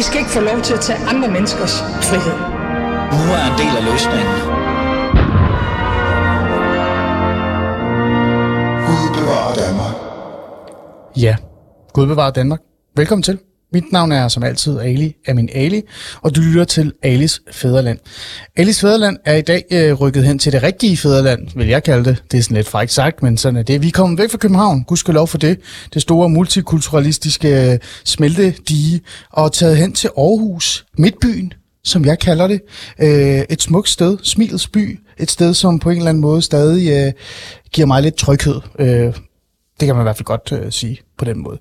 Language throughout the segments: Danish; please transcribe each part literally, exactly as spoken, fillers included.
I skal ikke få lov til at tage andre menneskers frihed. Nu er en del af løsningen. Gud bevarer Danmark. Ja, Gud bevarer Danmark. Velkommen til. Mit navn er som altid Ali, er min Ali, og du lytter til Alis Fædreland. Alis Fædreland er i dag øh, rykket hen til det rigtige Fædreland, vil jeg kalde det. Det er sådan lidt frækt sagt, men sådan er det. Vi er kommet væk fra København, gudskelov for det, det store multikulturalistiske øh, smeltedige, og taget hen til Aarhus, midtbyen, som jeg kalder det. Øh, et smukt sted, Smilsby, et sted, som på en eller anden måde stadig øh, giver mig lidt tryghed. Øh, det kan man i hvert fald godt øh, sige på den måde.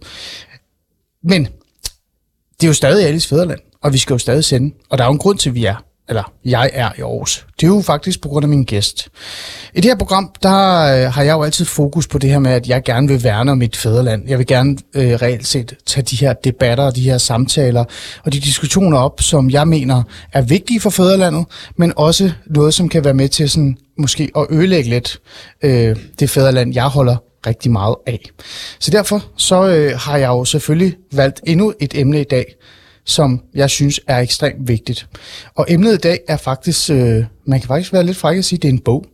Men det er jo stadig Alis Fædreland, og vi skal jo stadig sende. Og der er jo en grund til, at vi er, eller jeg er i Aarhus. Det er jo faktisk på grund af min gæst. I det her program, der har jeg jo altid fokus på det her med, at jeg gerne vil værne om mit fædreland. Jeg vil gerne øh, reelt set tage de her debatter og de her samtaler og de diskussioner op, som jeg mener er vigtige for fædrelandet, men også noget, som kan være med til sådan, måske at ødelægge lidt øh, det fædreland, jeg holder rigtig meget af. Så derfor så øh, har jeg jo selvfølgelig valgt endnu et emne i dag, som jeg synes er ekstremt vigtigt. Og emnet i dag er faktisk, øh, man kan faktisk være lidt fræk at sige, at det er en bog.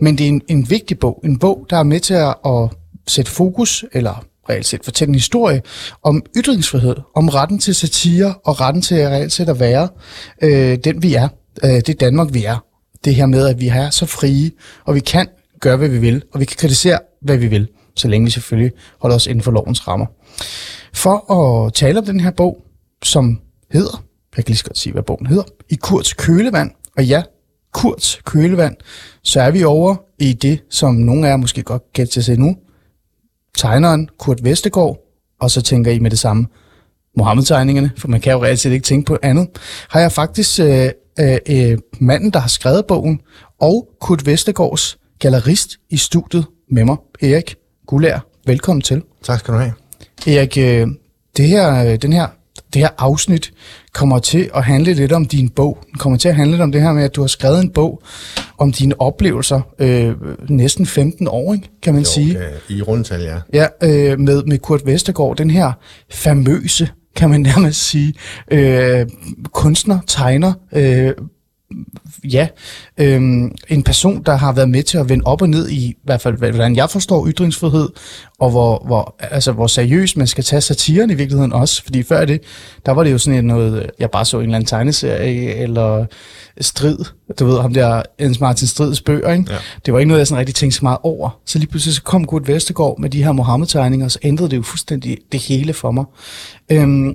Men det er en, en vigtig bog. En bog, der er med til at, at sætte fokus, eller reelt set fortælle en historie, om ytringsfrihed, om retten til satire, og retten til at reelt set at være øh, den vi er. Øh, det Danmark vi er. Det her med, at vi er så frie, og vi kan gøre, hvad vi vil, og vi kan kritisere, hvad vi vil, så længe vi selvfølgelig holder os inden for lovens rammer. For at tale om den her bog, som hedder, jeg kan lige så godt sige, hvad bogen hedder, i Kurt Kølevand, og ja, Kurt Kølevand, så er vi over i det, som nogle af jer måske godt kan gætte til at se nu, tegneren Kurt Westergaard, og så tænker I med det samme, Mohammed-tegningerne, for man kan jo reelt set ikke tænke på andet, har jeg faktisk øh, øh, manden, der har skrevet bogen, og Kurt Westergaards gallerist i studiet med mig, Erik Guldager. Velkommen til. Tak skal du have. Erik, det her, den her, det her afsnit kommer til at handle lidt om din bog. Den kommer til at handle lidt om det her med, at du har skrevet en bog om dine oplevelser øh, næsten femten år, ikke, kan man jo sige. I rundtal, ja. Ja, øh, med, med Kurt Westergaard, den her famøse, kan man nærmest sige, øh, kunstner, tegner, øh, Ja, øhm, en person, der har været med til at vende op og ned i, i hvert fald, hvordan jeg forstår ytringsfrihed, og hvor, hvor, altså, hvor seriøst man skal tage satiren i virkeligheden også. Fordi før det, der var det jo sådan noget, jeg bare så en eller anden tegneserie, eller Strid, du ved, ham der, Jens Martin Strids bøger, ikke? Ja. Det var ikke noget, jeg sådan rigtig tænkte så meget over. Så lige pludselig så kom Kurt Westergaard med de her Mohammed-tegninger, og så ændrede det jo fuldstændig det hele for mig. Øhm,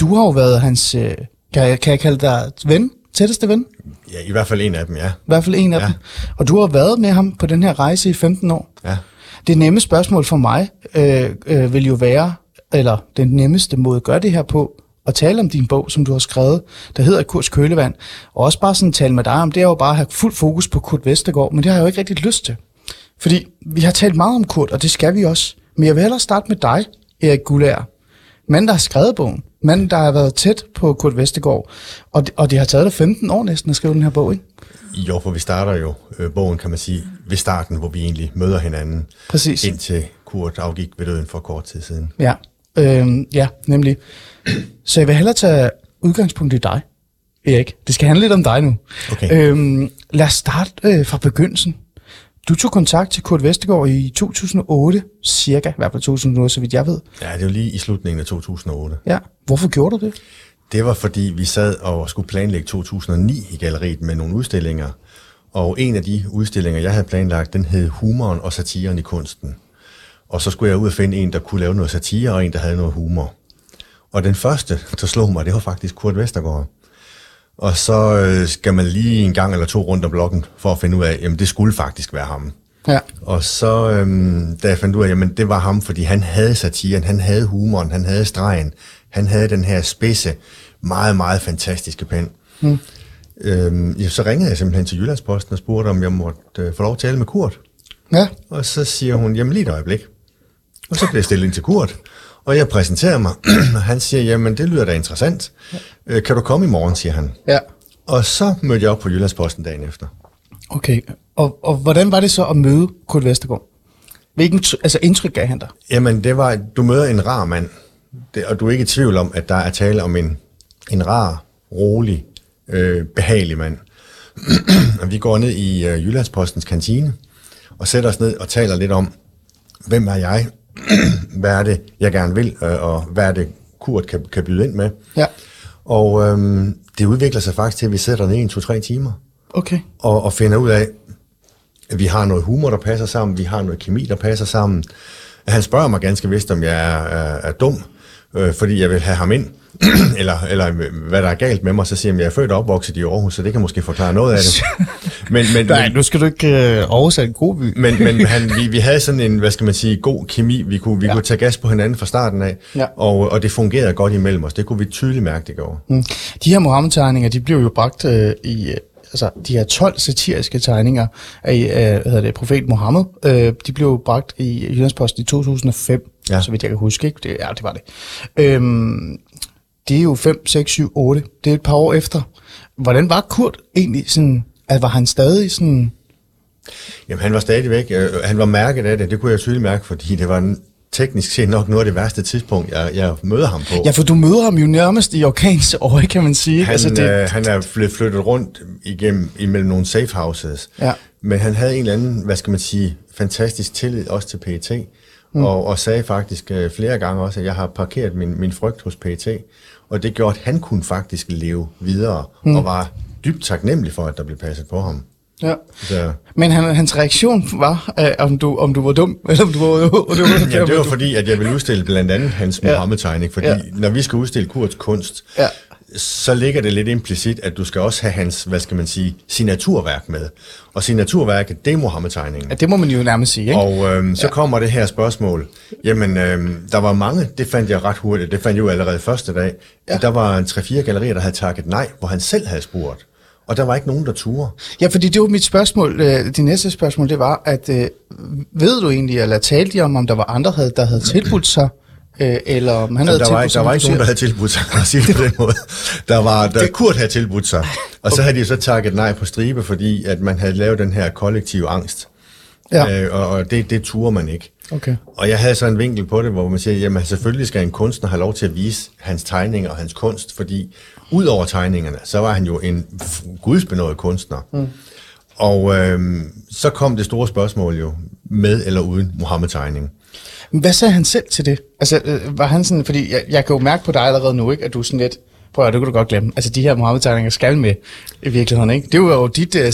du har jo været hans, øh, kan, jeg, kan jeg kalde dig ven? Tætteste ven? Ja, i hvert fald en af dem, ja. I hvert fald en af ja. dem. Og du har været med ham på den her rejse i femten år. Ja. Det nemme spørgsmål for mig øh, øh, vil jo være, eller den nemmeste måde at gøre det her på, at tale om din bog, som du har skrevet, der hedder Kurt Kølevand, og også bare sådan tale med dig om, det er jo bare at have fuld fokus på Kurt Westergaard, men det har jeg jo ikke rigtig lyst til. Fordi vi har talt meget om Kurt, og det skal vi også. Men jeg vil hellere starte med dig, Erik Guldager. Manden, der har skrevet bogen. Manden, der har været tæt på Kurt Westergaard, og det, og det har taget dig femten år næsten at skrive den her bog, ikke? Jo, for vi starter jo øh, bogen, kan man sige, ved starten, hvor vi egentlig møder hinanden. Præcis. Indtil Kurt afgik ved døden for kort tid siden. Ja, øh, ja nemlig. Så jeg vil hellere tage udgangspunkt i dig, Erik. Det skal handle lidt om dig nu. Okay. Øh, lad os starte øh, fra begyndelsen. Du tog kontakt til Kurt Westergaard i to tusind og otte, cirka, i hvert fald to tusind og otte, så vidt jeg ved. Ja, det var lige i slutningen af to tusind og otte. Ja, hvorfor gjorde du det? Det var, fordi vi sad og skulle planlægge to tusind og ni i galleriet med nogle udstillinger. Og en af de udstillinger, jeg havde planlagt, den hed Humoren og satiren i kunsten. Og så skulle jeg ud og finde en, der kunne lave noget satire, og en, der havde noget humor. Og den første, der slog mig, det var faktisk Kurt Westergaard. Og så skal man lige en gang eller to rundt om blokken for at finde ud af, jamen det skulle faktisk være ham. Ja. Og så, øhm, da jeg fandt ud af, jamen det var ham, fordi han havde satiren, han havde humoren, han havde stregen, han havde den her spidse, meget, meget fantastiske pen. Mm. Øhm, så ringede jeg simpelthen til Jyllands Posten og spurgte, om jeg måtte øh, få lov at tale med Kurt. Ja. Og så siger hun, jamen lige et øjeblik. Og så blev jeg stillet ind til Kurt. Og jeg præsenterer mig, og han siger, jamen det lyder da interessant. Ja. Kan du komme i morgen, siger han. Ja. Og så mødte jeg op på Jyllands Posten dagen efter. Okay, og, og hvordan var det så at møde Kurt Westergaard? Hvilken t- altså indtryk gav han dig? Jamen det var, du møder en rar mand, det, og du er ikke i tvivl om, at der er tale om en, en rar, rolig, øh, behagelig mand. Og vi går ned i øh, Jyllands Postens kantine og sætter os ned og taler lidt om, hvem er jeg, hvad er det, jeg gerne vil, øh, og hvad er det, Kurt kan, kan byde ind med. Ja. Og øh, det udvikler sig faktisk til, at vi sætter ned i en, to, tre timer. Okay. Og, og finder ud af, at vi har noget humor, der passer sammen, vi har noget kemi, der passer sammen. Han spørger mig ganske vist, om jeg er, er, er dum, øh, fordi jeg vil have ham ind, eller, eller hvad der er galt med mig, så siger han, jeg er født og opvokset i Aarhus, så det kan måske forklare noget af det. Men, men, nej, men, nu skal du ikke øh, oversætte en god by. Men, men han, vi, vi havde sådan en, hvad skal man sige, god kemi, vi kunne, vi ja. kunne tage gas på hinanden fra starten af, ja. og, og det fungerede godt imellem os, det kunne vi tydeligt mærke det går. Mm. De her Mohammed-tegninger, de blev jo bragt øh, i... Altså, de her tolv satiriske tegninger af, hvad hedder det, profet Mohammed, øh, de blev bragt i Jyllandsposten i to tusind og fem, ja. Så vidt jeg kan huske, ikke? Det, ja, det var det. Øhm, det er jo fem, seks, syv, otte. Det er et par år efter. Hvordan var Kurt egentlig sådan, at var han stadig sådan... Jamen, han var stadigvæk, øh, han var mærket af det, det kunne jeg tydeligt mærke, fordi det var en... teknisk set nok noget af det værste tidspunkt, jeg, jeg møder ham på. Ja, for du møder ham jo nærmest i orkans øje, kan man sige. Han, altså, det... øh, han er flyttet rundt igennem, imellem nogle safe houses, ja. Men han havde en eller anden, hvad skal man sige, fantastisk tillid også til P E T, mm. og, og sagde faktisk øh, flere gange også, at jeg har parkeret min, min frygt hos P E T, og det gjorde, at han kunne faktisk leve videre, mm. og var dybt taknemmelig for, at der blev passet på ham. Ja, så. Men han, hans reaktion var, øh, om, du, om du var dum, eller om du var... Øh, det var, ja, det var fordi, at jeg ville udstille blandt andet hans Mohammed-tegning, fordi ja. Når vi skal udstille Kurts kunst, ja. Så ligger det lidt implicit, at du skal også have hans, hvad skal man sige, signaturværk med. Og signaturværket, det er Mohammed-tegningen. Ja, det må man jo nærmest sige, ikke? Og øh, så ja. Kommer det her spørgsmål. Jamen, øh, der var mange, det fandt jeg ret hurtigt, det fandt jeg jo allerede første dag. Ja. Der var en tre fire gallerier, der havde takket nej, hvor han selv havde spurgt. Og der var ikke nogen, der turde. Ja, fordi det var mit spørgsmål. Det næste spørgsmål, det var, at øh, ved du egentlig, eller talte de om, om der var andre, der havde tilbudt sig? Øh, eller om han Jamen, havde der tilbudt sig? Der var ikke nogen, der havde tilbudt sig, at sige det på den måde. Der var, der det... Kurt havde tilbudt sig. Og okay. Så havde de så takket nej på stribe, fordi at man havde lavet den her kollektive angst. Ja. Øh, og og det, det turde man ikke. Okay. Og jeg havde så en vinkel på det, hvor man siger, jamen selvfølgelig skal en kunstner have lov til at vise hans tegninger og hans kunst, fordi udover tegningerne, så var han jo en gudsbenået kunstner. Mm. Og øh, så kom det store spørgsmål jo, med eller uden Mohammed-tegning. Hvad sagde han selv til det? Altså, øh, var han sådan, fordi jeg, jeg kan jo mærke på dig allerede nu, ikke, at du er sådan lidt, prøv at det kunne du godt glemme. Altså, de her Mohammed-tegninger skal med i virkeligheden, ikke? Det var jo dit øh,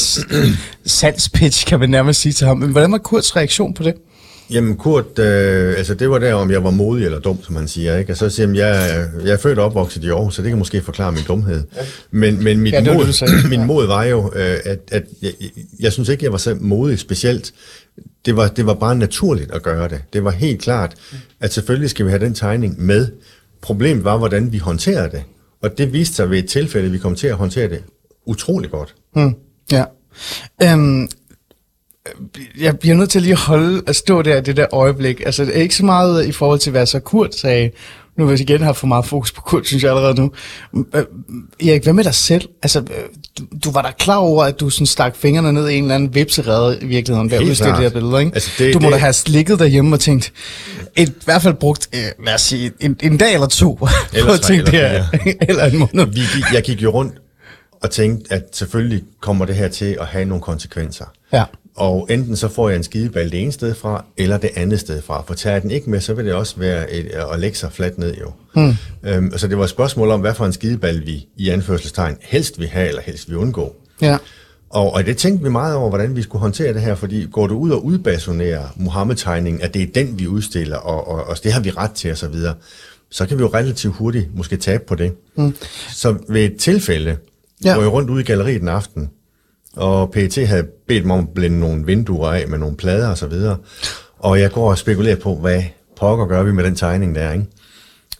salgspitch, kan man nærmest sige til ham. Men hvordan var Kurts reaktion på det? Jamen Kurt, øh, altså det var der, om jeg var modig eller dum, som han siger, ikke? Og så siger han, jeg, jeg er født og opvokset i Aarhus, så det kan måske forklare min dumhed. Ja. Men, men mit, ja, mod, det, min mod var jo, øh, at, at jeg, jeg synes ikke, jeg var så modig specielt. Det var, det var bare naturligt at gøre det. Det var helt klart, at selvfølgelig skal vi have den tegning med. Problemet var, hvordan vi håndterede det. Og det viste sig ved et tilfælde, at vi kom til at håndtere det utrolig godt. Hmm. Ja. Um Jeg bliver nødt til lige at holde at stå der i det der øjeblik. Altså, det er ikke så meget i forhold til, hvad så Kurt sagde. Nu vil jeg igen have for meget fokus på Kurt, synes jeg allerede nu. Øh, Erik, hvad med dig selv? Altså, du, du var da klar over, at du sådan stak fingrene ned i en eller anden vipserede i virkeligheden, ved at udstille de her billeder, ikke? Altså, det, du må det... da have slikket derhjemme og tænkt, et, i hvert fald brugt, øh, lad os sige, en, en dag eller to, eller, tre, eller, der, ja. Eller en måned. Vi gik, jeg gik jo rundt og tænkte, at selvfølgelig kommer det her til at have nogle konsekvenser. Ja. Og enten så får jeg en skideball det ene sted fra, eller det andet sted fra. For tager jeg den ikke med, så vil det også være et, at lægge sig fladt ned jo. Mm. Øhm, så det var et spørgsmål om, hvad for en skideball vi i anførselstegn helst vil have, eller helst vil undgå. Ja. Og, og det tænkte vi meget over, hvordan vi skulle håndtere det her, fordi går du ud og udbasonerer Mohammed-tegningen, at det er den, vi udstiller, og, og, og det har vi ret til osv., så, så kan vi jo relativt hurtigt måske tabe på det. Mm. Så ved et tilfælde, ja. Går jeg rundt ude i galleriet den aften, og P E T havde bedt mig om at blænde nogle vinduer af med nogle plader og så videre. Og jeg går og spekulerer på, hvad pokker gør vi med den tegning der, ikke?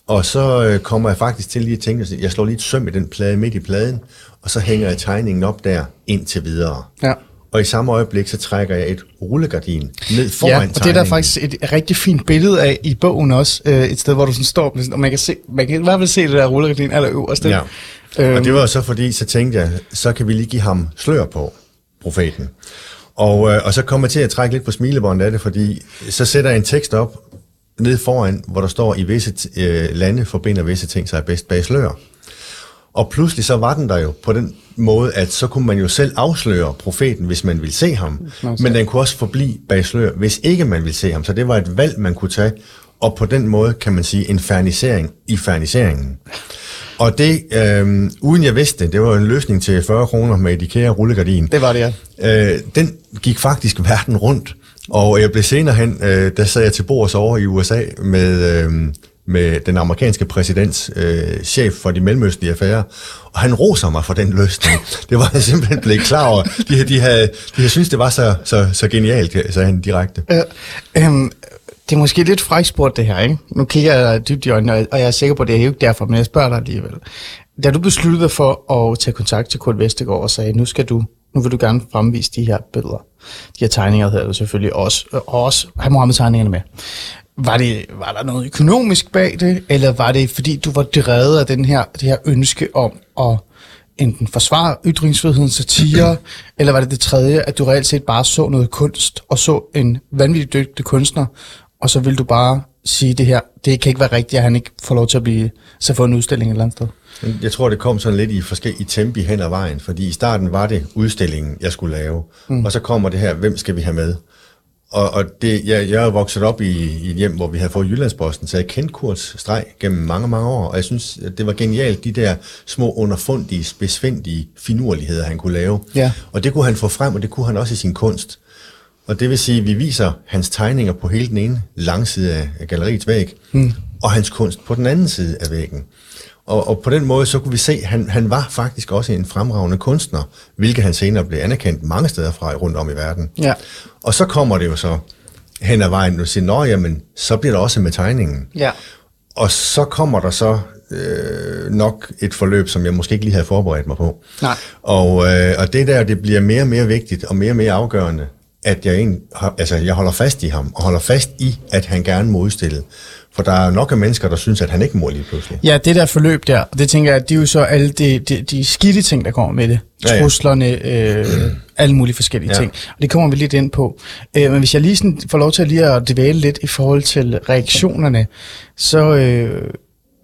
Og så kommer jeg faktisk til lige at tænke, at jeg slår lige et søm i den plade midt i pladen, og så hænger jeg tegningen op der indtil videre. Ja. Og i samme øjeblik, så trækker jeg et rullegardin ned foran tegningen. Ja, og det er der faktisk et rigtig fint billede af i bogen også, et sted, hvor du sådan står, og man kan, se, man kan i hvert fald se det der rullegardin allerøverst. Ja. Og det var så fordi, så tænkte jeg, så kan vi lige give ham slør på, profeten. Og, øh, og så kommer jeg til at trække lidt på smilebåndet af det, fordi så sætter jeg en tekst op ned foran, hvor der står, i visse øh, lande forbinder visse ting sig bedst bag slør. Og pludselig så var den der jo på den måde, at så kunne man jo selv afsløre profeten, hvis man ville se ham. Men den kunne også forblive bag slør, hvis ikke man ville se ham. Så det var et valg, man kunne tage. Og på den måde kan man sige en fernisering i ferniseringen. Og det, øh, uden jeg vidste, det var en løsning til fyrre kroner med et IKEA-rullegardin. Det var det, ja. Øh, den gik faktisk verden rundt. Og jeg blev senere hen, øh, der sad jeg til bords over i U S A med... Øh, med den amerikanske præsidents øh, chef for de mellemøstlige affærer, og han roser mig for den løsning. Det var jeg simpelthen blevet klar over. De, de, havde, de synes det var så, så, så genialt, sagde han direkte. Øh, øh, det er måske lidt fræksport det her, ikke? Nu kigger jeg dybt i øjnene, og jeg er sikker på, at det er jo ikke derfor, men jeg spørger dig alligevel. Da du besluttede for at tage kontakt til Kurt Westergaard og sagde, nu skal du, nu vil du gerne fremvise de her billeder, de her tegninger havde du selvfølgelig også, og også have Mohammed-tegningerne med. Var, det, var der noget økonomisk bag det, eller var det, fordi du var drevet af den her, det her ønske om at enten forsvare ytringsfrihedens satire, eller var det det tredje, at du reelt set bare så noget kunst, og så en vanvittig dygtig kunstner, og så ville du bare sige det her, det kan ikke være rigtigt, at han ikke får lov til at blive så få en udstilling et eller andet sted? Jeg tror, det kom sådan lidt i forskellige tempi hen ad vejen, fordi i starten var det udstillingen, jeg skulle lave, mm. og så kommer det her, hvem skal vi have med? Og, og det, jeg, jeg er vokset op i, i et hjem, hvor vi havde fået Jyllands Posten, så jeg kendte Kurts streg gennem mange, mange år. Og jeg synes, det var genialt, de der små underfundige, spidsfindige finurligheder, han kunne lave. Ja. Og det kunne han få frem, og det kunne han også i sin kunst. Og det vil sige, at vi viser hans tegninger på hele den ene langside af galleriets væg, mm. og hans kunst på den anden side af væggen. Og, og på den måde, så kunne vi se, at han, han var faktisk også en fremragende kunstner, hvilket han senere blev anerkendt mange steder fra rundt om i verden. Ja. Og så kommer det jo så hen ad vejen og siger, nå jamen, så bliver der også med tegningen. Ja. Og så kommer der så øh, nok et forløb, som jeg måske ikke lige havde forberedt mig på. Nej. Og, øh, og det der, det bliver mere og mere vigtigt og mere og mere afgørende, at jeg, egentlig, altså, jeg holder fast i ham, og holder fast i, at han gerne må udstille. For der er nok af mennesker, der synes, at han ikke må lige pludselig. Ja, det der forløb der, det tænker jeg, det er jo så alle de, de, de skidte ting, der kommer med det. Truslerne, ja, ja. Øh, alle mulige forskellige ja. ting. Og det kommer vi lidt ind på. Øh, men hvis jeg lige sådan får lov til at, lige at dvæle lidt i forhold til reaktionerne, så... Øh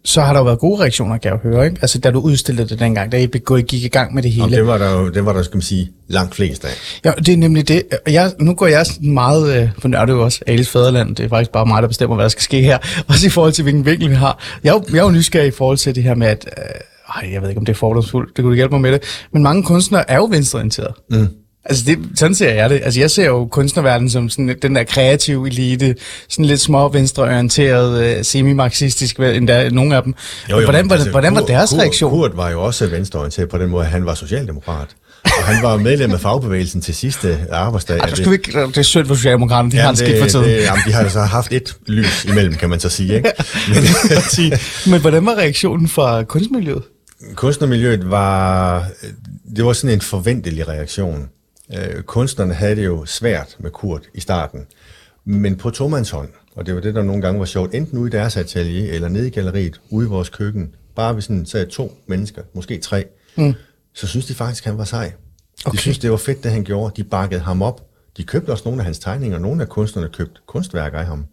så har der jo været gode reaktioner, kan jeg jo høre, ikke? Altså, da du udstillede det dengang, da I gik i gang med det hele. Og det var der jo, det var der, skal man sige, langt flest af. Ja, det er nemlig det. Jeg, nu går jeg meget, øh, for nørde jo også, Alis Fædreland, det er faktisk bare mig, der bestemmer, hvad der skal ske her, også i forhold til, hvilken vinkel vi har. Jeg, jeg er jo nysgerrig i forhold til det her med, at, øh, jeg ved ikke, om det er fordomsfuldt, det kunne du hjælpe mig med det, men mange kunstnere er jo venstreorienterede. Mm. Altså, det, sådan ser jeg det. Altså, jeg ser jo kunstnerverdenen som sådan den der kreative elite, sådan lidt små, venstreorienteret, semi-marxistisk, endda nogle af dem. Jo, jo, hvordan, altså, hvordan var deres Kurt, reaktion? Kurt var jo også venstreorienteret på den måde, at han var socialdemokrat. Og han var medlem af fagbevægelsen til sidste arbejdsdag. Ej, det, vi ikke, det er synd for Socialdemokraterne, de jamen, har det skidt for tiden. Det, jamen, de har jo så haft et lys imellem, kan man så sige, ikke? Men, Men hvordan var reaktionen fra kunstnermiljøet? Kunstnermiljøet var... Det var sådan en forventelig reaktion. Øh, kunstnerne havde det jo svært med Kurt i starten, men på tomandshånd, og det var det, der nogle gange var sjovt, enten ude i deres atelier eller nede i galleriet, ude i vores køkken, bare vi sådan sagde to mennesker, måske tre, mm. så synes de faktisk, han var sej. Okay. De synes, det var fedt, det han gjorde. De bakkede ham op. De købte også nogle af hans tegninger, nogle af kunstnerne købte kunstværker af ham.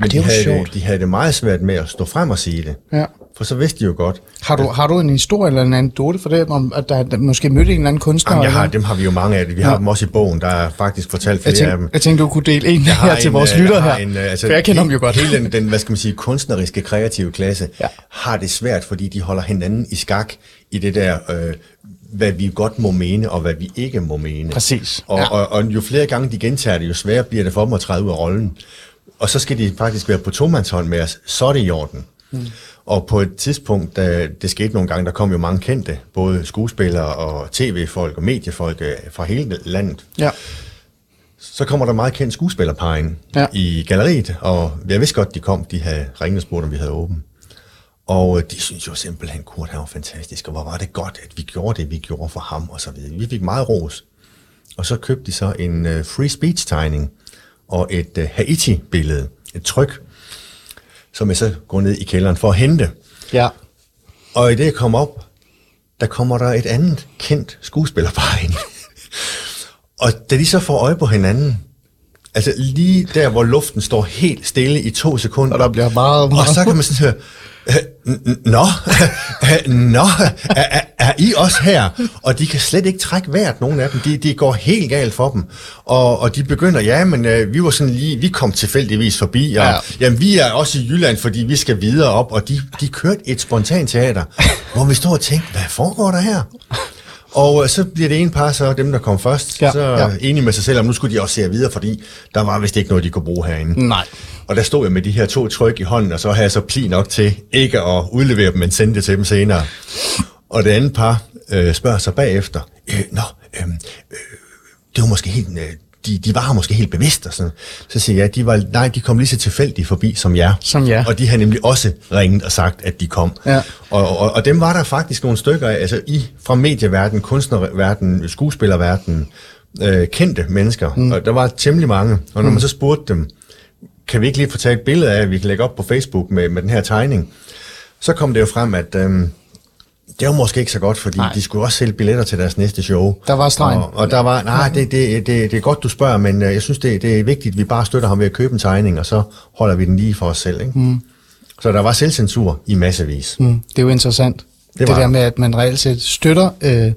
Men det de, havde det, de havde det meget svært med at stå frem og sige det. Ja. For så vidste de jo godt. Har du, at, har du en historie eller en anekdote for det, om at der, der måske mødte en eller anden kunstner? Jamen, jeg har, dem har vi jo mange af det. Vi ja. har dem også i bogen, der er faktisk fortalt flere tænk, af dem. Jeg tænkte, du kunne dele en jeg her til en, vores lyttere her, en, altså, for jeg kender dem jo godt. Hele den, den, hvad skal man sige, kunstneriske, kreative klasse ja. har det svært, fordi de holder hinanden i skak i det der... Øh, hvad vi godt må mene, og hvad vi ikke må mene. Præcis. Og, ja. og, og jo flere gange de gentager det, jo sværere bliver det for dem at træde ud af rollen. Og så skal de faktisk være på tomandshånd med os, så er det i orden. Mm. Og på et tidspunkt, da det skete nogle gange, der kom jo mange kendte, både skuespillere og tv-folk og mediefolk fra hele landet. Ja. Så kommer der meget kendt skuespillerpar ind ja. i galleriet, og jeg vidste godt, de kom, de havde ringet og spurgt, om vi havde åben. Og de synes jo simpelthen, Kurt, han var fantastisk, og hvor var det godt, at vi gjorde det, vi gjorde for ham, og så videre. Vi fik meget ros. Og så købte de så en uh, free speech-tegning og et uh, Haiti-billede, et tryk, som jeg så går ned i kælderen for at hente. Ja. Og i det jeg kom op, der kommer der et andet kendt skuespillerpar ind. Og da de så får øje på hinanden, altså lige der, hvor luften står helt stille i to sekunder, og der bliver meget, meget... Og så kan man sådan høre, Nå, nå, er, er I også her? Og de kan slet ikke trække vejret, nogen af dem. Det de går helt galt for dem. Og, og de begynder, ja, men øh, vi var sådan lige, vi kom tilfældigvis forbi, og ja. Jamen, vi er også i Jylland, fordi vi skal videre op, og de, de kørte et spontant teater, hvor vi står og tænker, hvad foregår der her? Og så bliver det ene par, så dem, der kom først, ja, så ja. enige med sig selv, om nu skulle de også se videre, fordi der var vist ikke noget, de kunne bruge herinde. Nej. Og der stod jeg med de her to tryk i hånden, og så havde jeg så pli nok til ikke at udlevere dem, men sende det til dem senere. Og det andet par øh, spørger sig bagefter, øh, nå, øh, det var måske helt, øh, de, de var måske helt bevidste. Og sådan. Så siger jeg, de var, nej, de kom lige så tilfældigt forbi som jer. Som jer. Og de havde nemlig også ringet og sagt, at de kom. Ja. Og, og, og dem var der faktisk nogle stykker af, altså i, fra medieverdenen, kunstnerverdenen, skuespillerverdenen, øh, kendte mennesker. Mm. Og der var temmelig mange. Og når man så spurgte dem, kan vi ikke lige få taget et billede af, at vi kan lægge op på Facebook med, med den her tegning? Så kom det jo frem, at øhm, det var måske ikke så godt, fordi nej. De skulle også sælge billetter til deres næste show. Der var stregen. Og, og der var, nej, det, det, det, det er godt, du spørger, men jeg synes, det, det er vigtigt, at vi bare støtter ham ved at købe en tegning, og så holder vi den lige for os selv. Ikke? Mm. Så der var selvcensur i massevis. Mm. Det er jo interessant. Det, det der med, at man reelt set støtter... Øh,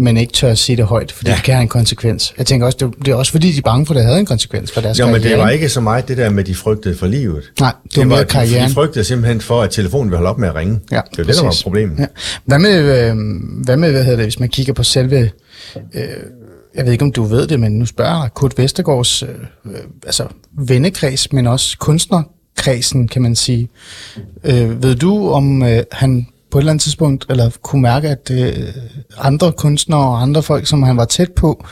men ikke tør at sige det højt, fordi ja. Det kan have en konsekvens. Jeg tænker også, det er også fordi, de er bange for, at det havde en konsekvens for deres jo, karriere. Jo, men det var ikke så meget det der med, de frygtede for livet. Nej, det, det var mere karrieren. De frygtede simpelthen for, at telefonen ville holde op med at ringe. Ja, det var det, der var problemet. Ja. Hvad med, øh, hvad med, hvad hedder det, hvis man kigger på selve... Øh, jeg ved ikke, om du ved det, men nu spørger jeg Kurt Westergaards øh, altså vennekreds, men også kunstnerkredsen, kan man sige. Øh, ved du, om øh, han... på et eller andet tidspunkt, eller kunne mærke, at øh, andre kunstnere og andre folk, som han var tæt på,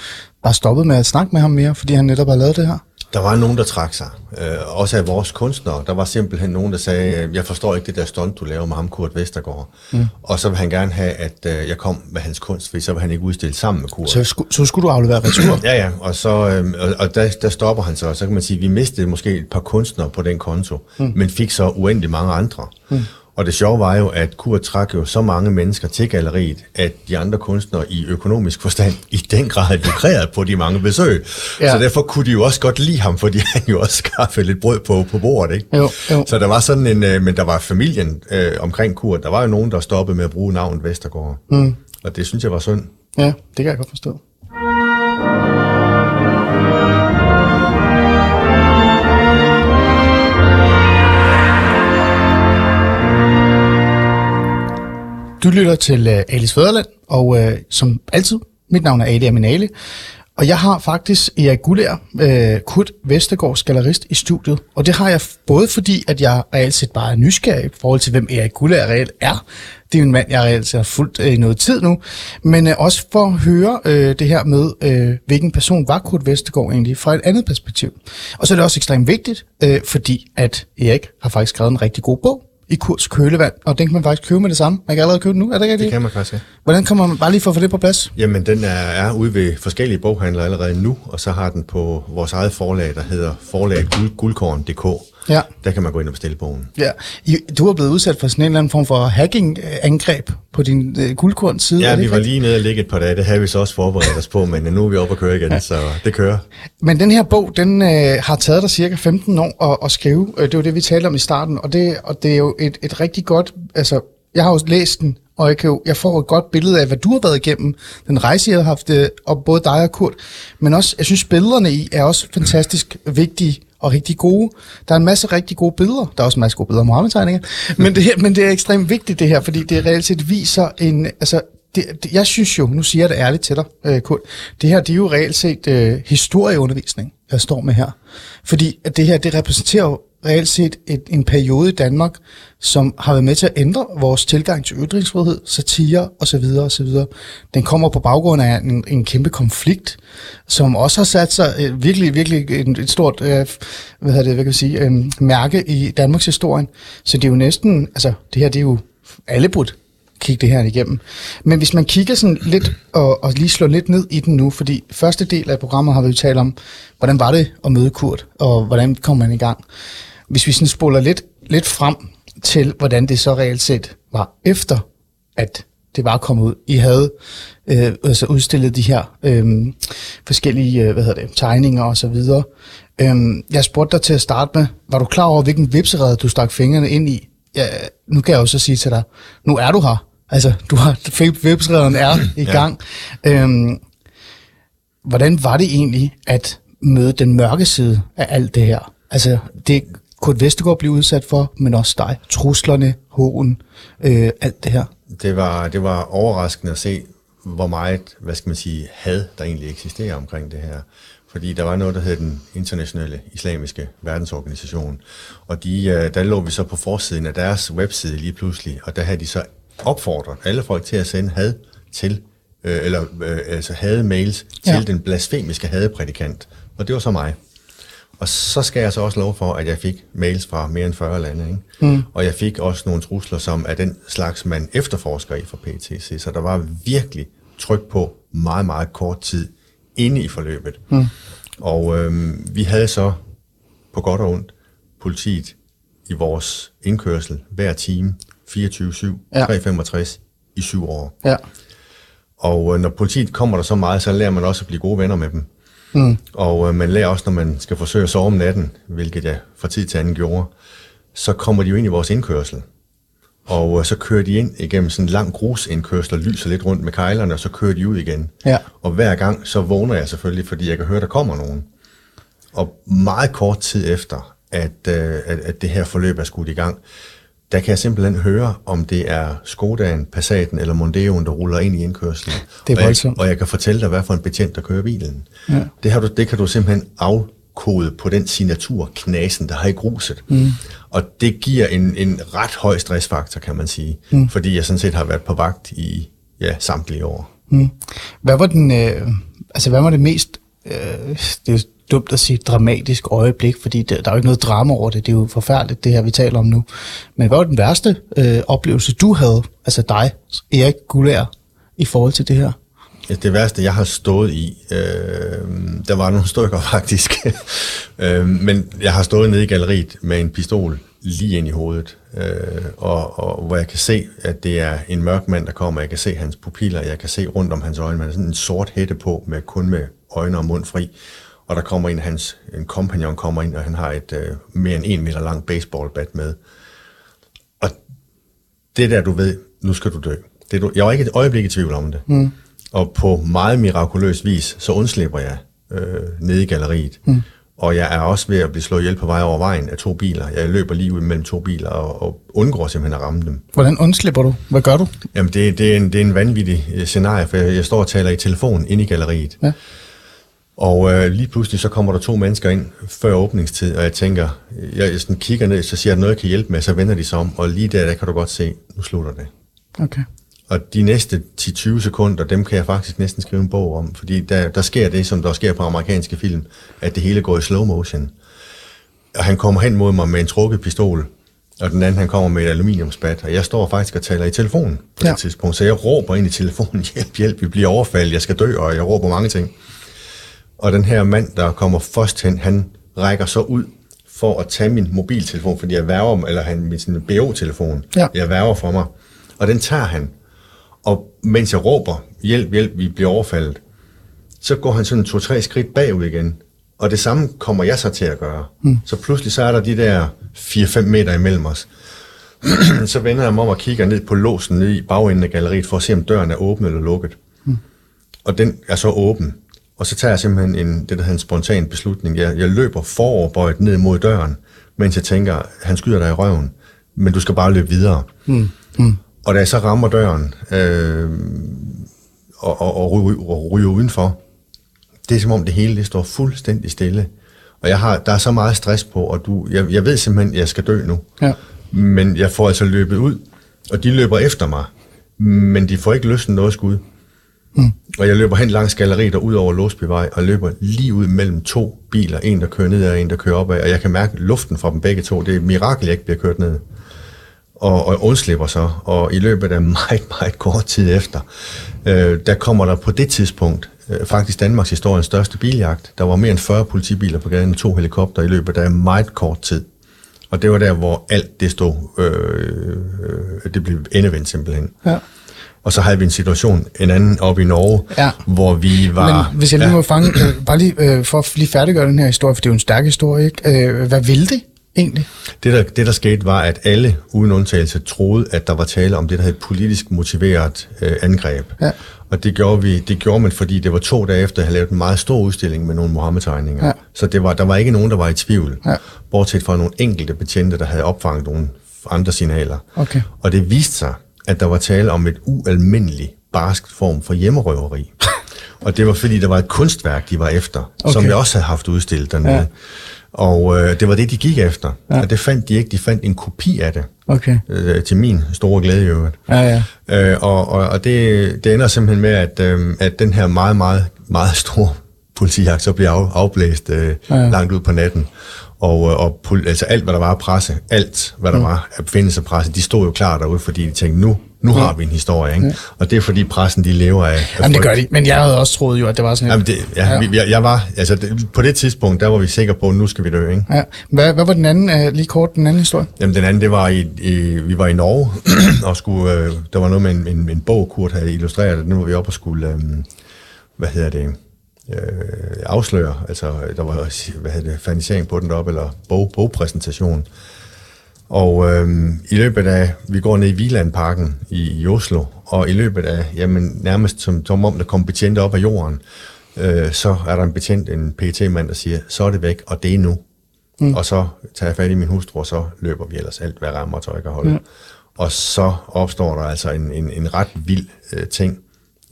var stoppet med at snakke med ham mere, fordi han netop har lavet det her? Der var nogen, der trak sig. Øh, også af vores kunstnere. Der var simpelthen nogen, der sagde, øh, jeg forstår ikke det der stunt, du laver med ham, Kurt Westergaard. Mm. Og så vil han gerne have, at øh, jeg kom med hans kunst, for så vil han ikke udstille sammen med Kurt. Så, sku- så skulle du aflevere retur? ja, ja. Og, så, øh, og, og der, der stopper han så. Så kan man sige, vi mistede måske et par kunstnere på den konto, mm. men fik så uendelig mange andre. Mm. Og det sjove var jo, at Kurt trak jo så mange mennesker til galleriet, at de andre kunstnere i økonomisk forstand i den grad lukrerede på de mange besøg. Ja. Så derfor kunne de jo også godt lide ham, fordi han jo også skaffede lidt brød på, på bordet, ikke? Jo, jo. Så der var sådan en, men der var familien øh, omkring Kurt. Der var jo nogen, der stoppede med at bruge navnet Westergaard. Mm. Og det synes jeg var synd. Ja, det kan jeg godt forstå. Du lytter til uh, Alis Fædreland, og uh, som altid, mit navn er Ali Amin Ali, og jeg har faktisk Erik Guldager, uh, Kurt Westergaards gallerist, i studiet. Og det har jeg både fordi, at jeg reelt set bare er nysgerrig i forhold til, hvem Erik Guldager reelt er. Det er en mand, jeg reelt set har fulgt uh, i noget tid nu. Men uh, også for at høre uh, det her med, uh, hvilken person var Kurt Westergaard egentlig fra et andet perspektiv. Og så er det også ekstremt vigtigt, uh, fordi at Erik har faktisk skrevet en rigtig god bog i Kurt Kølevand, og den kan man faktisk købe med det samme. Man kan allerede købe den nu, er det rigtigt? Det kan man faktisk, ja. Hvordan kommer man bare lige for at få det på plads? Jamen, den er, er ude ved forskellige boghandlere allerede nu, og så har den på vores eget forlag, der hedder forlag guldkorn punktum d k. Ja. Der kan man gå ind og bestille bogen. Ja. I, du er blevet udsat for sådan en eller anden form for hacking-angreb på din øh, guldkorn-side. Ja, vi ikke? Var lige nede og ligge et par dage. Det havde vi så også forberedt os på, men nu er vi oppe at køre igen, ja. Så det kører. Men den her bog, den øh, har taget dig cirka femten år at, at skrive. Det var det, vi talte om i starten, og det, og det er jo et, et rigtig godt... Altså, jeg har jo læst den, og jeg, kan jo, jeg får et godt billede af, hvad du har været igennem. Den rejse, jeg har haft, øh, og både dig og Kurt. Men også, jeg synes, billederne i er også fantastisk vigtige og rigtig gode. Der er en masse rigtig gode billeder. Der er også en masse gode billeder af Mohammed-tegninger. Men det, her, men det er ekstremt vigtigt, det her, fordi det reelt set viser en... Altså, det, det, jeg synes jo, nu siger jeg det ærligt til dig, øh, Kurt, det her, det er jo reelt set øh, historieundervisning, jeg står med her. Fordi at det her, det repræsenterer jo reelt set et, en periode i Danmark, som har været med til at ændre vores tilgang til ytringsfrihed, satire osv. osv. Den kommer på baggrund af en, en kæmpe konflikt, som også har sat sig øh, virkelig, virkelig et, et stort øh, hvad hedder det, hvad kan jeg sige, øh, mærke i Danmarks historien. Så det er jo næsten, altså det her, det er jo allebrudt, kigge det her igennem. Men hvis man kigger sådan lidt og, og lige slår lidt ned i den nu, fordi første del af programmet har vi jo talt om, hvordan var det at møde Kurt, og hvordan kom man i gang. Hvis vi sådan spoler lidt, lidt frem til, hvordan det så reelt set var efter, at det var kommet ud. I havde øh, altså udstillet de her øh, forskellige øh, hvad hedder det, tegninger og så videre. Øh, jeg spurgte dig til at starte med, var du klar over, hvilken vipserede du stak fingrene ind i ja, nu kan jeg jo så sige til dig, nu er du her. Altså, du har webskrederen er i gang. Ja. Øhm, hvordan var det egentlig at møde den mørke side af alt det her? Altså, det Kurt Westergaard blev udsat for, men også dig. Truslerne, hånen, øh, alt det her. Det var, det var overraskende at se, hvor meget, hvad skal man sige, had, der egentlig eksisterer omkring det her. Fordi der var noget, der hed den internationale islamiske verdensorganisation. Og de, der lå vi så på forsiden af deres webside lige pludselig, og der havde de så opfordret alle folk til at sende had til, øh, eller øh, altså hademails til ja. Den blasfemiske hadeprædikant. Og det var så mig. Og så skal jeg så også love for, at jeg fik mails fra mere end fyrre lande, ikke? Mm. Og jeg fik også nogle trusler, som er den slags, man efterforsker i fra P E T. Så der var virkelig tryk på meget, meget kort tid inde i forløbet. Mm. Og øhm, vi havde så på godt og ondt politiet i vores indkørsel hver time, fireogtyve syv, ja. tre hundrede femogtres i syv år. Ja. Og øh, når politiet kommer der så meget, så lærer man også at blive gode venner med dem. Mm. Og øh, man lærer også, når man skal forsøge at sove om natten, hvilket jeg fra tid til anden gjorde, så kommer de jo ind i vores indkørsel. Og øh, så kører de ind igennem sådan en lang grusindkørsel og lyser lidt rundt med kejlerne, og så kører de ud igen. Ja. Og hver gang, så vågner jeg selvfølgelig, fordi jeg kan høre, der kommer nogen. Og meget kort tid efter, at, øh, at, at det her forløb er skudt i gang, der kan jeg simpelthen høre, om det er Skodaen, Passaten eller Mondeoen, der ruller ind i indkørslen. Det er voldsomt. Og, og jeg kan fortælle dig, hvad for en betjent, der kører bilen. Ja. Det, har du, det kan du simpelthen afkode på den signaturknasen, der har i gruset. Mm. Og det giver en, en ret høj stressfaktor, kan man sige. Mm. Fordi jeg sådan set har været på vagt i ja, samtlige år. Mm. Hvad var den, øh, altså hvad var det mest... Øh, det dumt at sige dramatisk øjeblik, fordi der, der er jo ikke noget drama over det. Det er jo forfærdeligt, det her, vi taler om nu. Men hvad var den værste øh, oplevelse, du havde, altså dig, Erik Guldager, i forhold til det her? Det værste, jeg har stået i, øh, der var nogle stykker faktisk, øh, men jeg har stået nede i galleriet med en pistol lige ind i hovedet, øh, og, og hvor jeg kan se, at det er en mørk mand, der kommer. Jeg kan se hans pupiller, jeg kan se rundt om hans øjne, man har sådan en sort hætte på, med kun med øjne og mund fri. Og der kommer en hans en kompagnon kommer ind, og han har et øh, mere end en meter lang baseballbat med. Og det der, du ved, nu skal du dø. Det, du, jeg var ikke et øjeblik i tvivl om det. Mm. Og på meget mirakuløs vis, så undslipper jeg øh, nede i galleriet. Mm. Og jeg er også ved at blive slået ihjel på vej over vejen af to biler. Jeg løber lige ud mellem to biler og, og undgår simpelthen at ramme dem. Hvordan undslipper du? Hvad gør du? Jamen, det, det, er, en, det er en vanvittig scenarie, for jeg, jeg står og taler i telefonen inde i galleriet. Ja. Og øh, lige pludselig så kommer der to mennesker ind før åbningstid, og jeg tænker, jeg sådan kigger ned, så siger jeg, noget jeg kan hjælpe med, så vender de sig om, og lige der, der kan du godt se, nu slutter det. Okay. Og de næste ti til tyve sekunder, dem kan jeg faktisk næsten skrive en bog om, fordi der, der sker det, som der sker på amerikanske film, at det hele går i slow motion. Og han kommer hen mod mig med en trukket pistol, og den anden, han kommer med et aluminiumsbat, og jeg står faktisk og taler i telefonen på ja. Det tidspunkt, så jeg råber ind i telefonen, hjælp, hjælp, vi bliver overfaldet, jeg skal dø, og jeg råber mange ting. Og den her mand, der kommer først hen, han rækker så ud for at tage min mobiltelefon, fordi jeg værger, eller han med sin B O-telefon, ja. Jeg værger for mig. Og den tager han. Og mens jeg råber, hjælp, hjælp, vi bliver overfaldet, så går han sådan to-tre skridt bagud igen. Og det samme kommer jeg så til at gøre. Mm. Så pludselig så er der de der fire-fem meter imellem os. Så vender jeg mig om og kigger ned på låsen nede i bagenden af galleriet, for at se, om døren er åben eller lukket. Mm. Og den er så åben. Og så tager jeg simpelthen en, det, der hedder en spontan beslutning. Jeg, jeg løber foroverbøjet ned mod døren, mens jeg tænker, han skyder dig i røven, men du skal bare løbe videre. Mm. Mm. Og da jeg så rammer døren øh, og, og, og, ryger, og ryger udenfor, det er som om det hele det står fuldstændig stille. Og jeg har, der er så meget stress på, og du, jeg, jeg ved simpelthen, at jeg skal dø nu. Ja. Men jeg får altså løbet ud, og de løber efter mig, men de får ikke løsnet noget skud. Mm. Og jeg løber hen langs galleriet og ud over Låsbyvej, og løber lige ud mellem to biler. En, der kører nedad, og en, der kører opad. Og jeg kan mærke luften fra dem begge to. Det er et mirakel, jeg ikke bliver kørt ned. Og, og undslipper så. Og i løbet af meget, meget kort tid efter, øh, der kommer der på det tidspunkt øh, faktisk Danmarks historiens største biljagt. Der var mere end fyrre politibiler på gaden og to helikopter i løbet af meget kort tid. Og det var der, hvor alt det stod. Øh, øh, det blev endevendt simpelthen. Ja. Og så havde vi en situation, en anden oppe i Norge, ja. Hvor vi var... Men hvis jeg lige må fange, øh, bare lige øh, for at lige færdiggøre den her historie, for det er jo en stærk historie, ikke? Øh, hvad ville det egentlig? Det der, det, der skete, var, at alle uden undtagelse troede, at der var tale om det, der hed politisk motiveret øh, angreb. Ja. Og det gjorde, vi, det gjorde man, fordi det var to dage efter, at jeg lavede en meget stor udstilling med nogle Mohammed-tegninger. Ja. Så det var, der var ikke nogen, der var i tvivl, ja. Bortset fra nogle enkelte betjente, der havde opfanget nogle andre signaler. Okay. Og det viste sig, at der var tale om et ualmindeligt barskt form for hjemmerøveri. Og det var, fordi der var et kunstværk, de var efter, okay. som jeg også havde haft udstillet dernede. Ja. Og øh, det var det, de gik efter. Ja. Og det fandt de ikke. De fandt en kopi af det. Okay. Øh, til min store glæde i øvrigt. Ja, ja. Øh, og og, og det, det ender simpelthen med, at, øh, at den her meget, meget, meget store politijagt så bliver af, afblæst øh, ja, ja. langt ud på natten. Og, og altså alt, hvad der var af presse, alt, hvad der mm. var af befindelse presse, de stod jo klar derude, fordi de tænkte, nu Nu har vi en historie, ikke? Ja. Og det er fordi pressen, de lever af... af Jamen det gør de, men jeg havde også troet jo, at det var sådan... Jamen det, ja, ja. Vi, jeg, jeg var, altså det, på det tidspunkt, der var vi sikre på, at nu skal vi dø, ikke? Ja. Hvad, hvad var den anden, lige kort, den anden historie? Jamen den anden, det var i, i vi var i Norge, og skulle, øh, der var noget med en, en, en bog, Kurt havde illustreret, og nu var vi oppe og skulle, øh, hvad hedder det, øh, afsløre, altså der var, hvad hedder det, fanisering på den deroppe, eller bog, bogpræsentation. Og øh, i løbet af, vi går ned i Vigelandsparken i, i Oslo, og i løbet af, jamen nærmest som, som om der kom betjente op af jorden, øh, så er der en betjent, en P E T-mand, der siger, så er det væk, og det er nu. Mm. Og så tager jeg fat i min hustru, og så løber vi ellers alt, hvad rammer og tøj kan holde. Mm. Og så opstår der altså en, en, en ret vild øh, ting,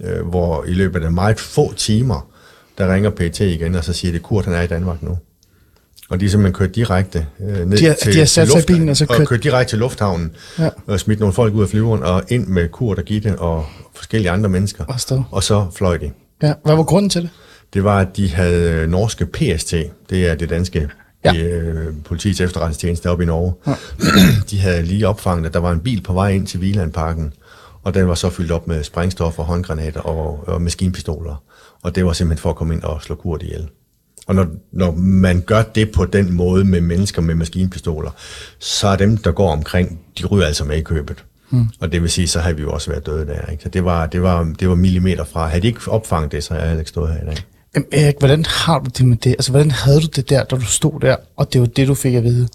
øh, hvor i løbet af meget få timer, der ringer P E T igen, og så siger det, Kurt, han er i Danmark nu. Og de er simpelthen kørt direkte øh, ned de har, til de har sat sig i bilen, og så kørt... og kørt direkte til lufthavnen, ja. Og smidt nogle folk ud af flyveren, og ind med Kurt og Gitte og forskellige andre mennesker, og, og så fløj de. Ja. Hvad var grunden til det? Det var, at de havde norske P S T, det er det danske ja. øh, politiets efterretningstjeneste oppe i Norge, ja. De havde lige opfanget, at der var en bil på vej ind til Vigelandsparken, og den var så fyldt op med sprængstof og håndgranater og, og maskinpistoler, og det var simpelthen for at komme ind og slå Kurt ihjel. Og når, når man gør det på den måde med mennesker med maskinpistoler, så er dem, der går omkring, de ryger altså med i købet. Mm. Og det vil sige, så havde vi jo også været døde der. Ikke? Så det var, det, var, det var millimeter fra. Havde de ikke opfanget det, så havde jeg heller ikke stået her i dag. Jamen Erik, hvordan har du det med det? Altså, hvordan havde du det der, da du stod der, og det var det, du fik at vide?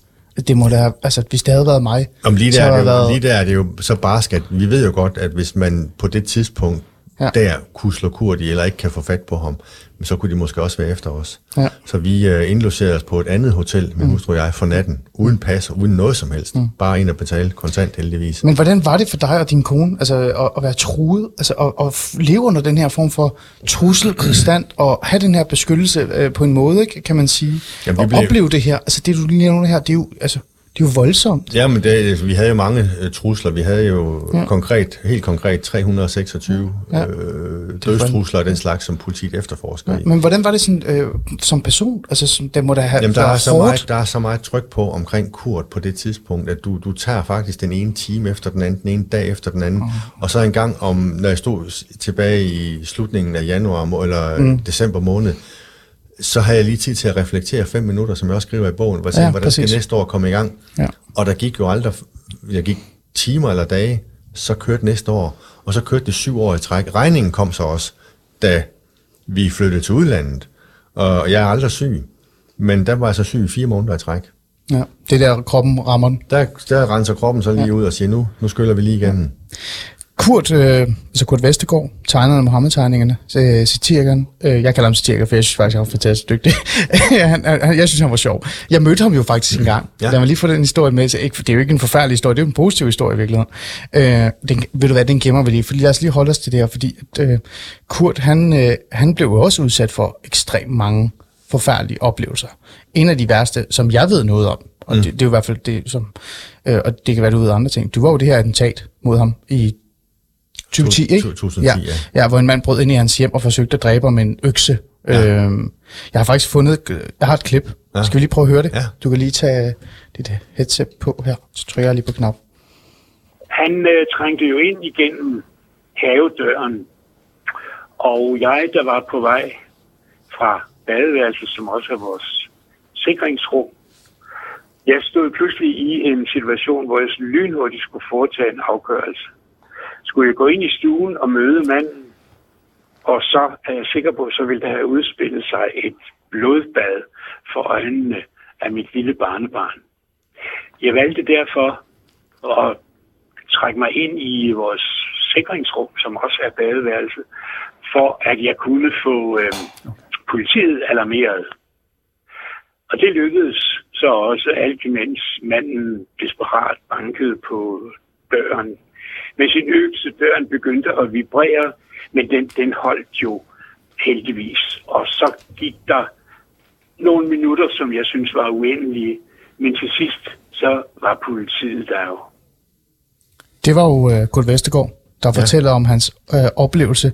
Det må da, altså hvis det havde været mig... Om lige, der, det, været... lige der er det jo så barskt. Vi ved jo godt, at hvis man på det tidspunkt, ja. Der kunne slå Kurt i, eller ikke kan få fat på ham, men så kunne de måske også være efter os. Ja. Så vi øh, indlogerede os på et andet hotel, min mm. hustru og jeg, for natten, uden pas og uden noget som helst. Mm. Bare ind og betale kontant, heldigvis. Men hvordan var det for dig og din kone altså, at, at være truet, altså at, at leve under den her form for trussel konstant, og have den her beskyttelse øh, på en måde, ikke, kan man sige, Jamen, og blev... opleve det her? Altså det, du lige nævner her, det er jo... Altså Det er jo voldsomt. Jamen, det, vi havde jo mange øh, trusler. Vi havde jo ja. konkret, helt konkret tre hundrede seksogtyve ja. øh, dødstrusler og den slags, som politiet efterforsker ja. i. Men hvordan var det sådan, øh, som person? Altså, som, det må da have Jamen, der, er så meget, der er så meget tryk på omkring Kurt på det tidspunkt, at du, du tager faktisk den ene time efter den anden, den ene dag efter den anden. Oh. Og så en gang om, når jeg stod tilbage i slutningen af januar eller mm. december måned, så havde jeg lige tid til at reflektere fem minutter, som jeg også skriver i bogen, hvordan ja, præcis. Skal næste år komme i gang. Ja. Og der gik jo aldrig, jeg gik timer eller dage, så kørte næste år, og så kørte det syv år i træk. Regningen kom så også, da vi flyttede til udlandet, og jeg er aldrig syg, men der var jeg så syg i fire måneder i træk. Ja, det der kroppen rammer den. Der, der renser kroppen så lige ja. Ud og siger, nu, nu skyller vi lige igennem. Kurt, øh, altså Kurt Westergaard, tegnerne af Mohammed-tegningerne, øh, satirikeren, øh, jeg kalder ham satiriker, for jeg synes faktisk, han var fantastisk dygtig. han, han, jeg synes, han var sjov. Jeg mødte ham jo faktisk en gang. Ja. Lad mig lige få den historie med. Så ikke, det er jo ikke en forfærdelig historie, det er jo en positiv historie i virkeligheden. Øh, den, ved du hvad, den gemmer vi lige, for lad os lige holde os til det her, fordi at, øh, Kurt, han, øh, han blev jo også udsat for ekstremt mange forfærdelige oplevelser. En af de værste, som jeg ved noget om, og mm. det, det er jo i hvert fald det, som, øh, og det kan være det ud af andre ting, det var jo det her attentat mod ham i tyve ti, ikke? to tusind ti, ja. Ja, hvor en mand brød ind i hans hjem og forsøgte at dræbe ham med en økse. Ja. Øhm, jeg har faktisk fundet... Jeg har et klip. Ja. Skal vi lige prøve at høre det? Ja. Du kan lige tage dit headset på her. Så trykker jeg lige på knap. Han øh, trængte jo ind igennem havedøren. Og jeg, der var på vej fra badeværelset, som også er vores sikringsrum, jeg stod pludselig i en situation, hvor jeg lynhurtigt skulle foretage en afgørelse. Skulle jeg gå ind i stuen og møde manden, og så er jeg sikker på, så ville der have udspillet sig et blodbad for øjnene af mit lille barnebarn. Jeg valgte derfor at trække mig ind i vores sikringsrum, som også er badeværelse, for at jeg kunne få øh, politiet alarmeret. Og det lykkedes så også, alt imens manden desperat bankede på døren. Med sin økse, døren begyndte at vibrere, men den, den holdt jo heldigvis. Og så gik der nogle minutter, som jeg synes var uendelige, men til sidst, så var politiet der jo. Det var jo uh, Kurt Westergaard, der ja. fortæller om hans øh, oplevelse,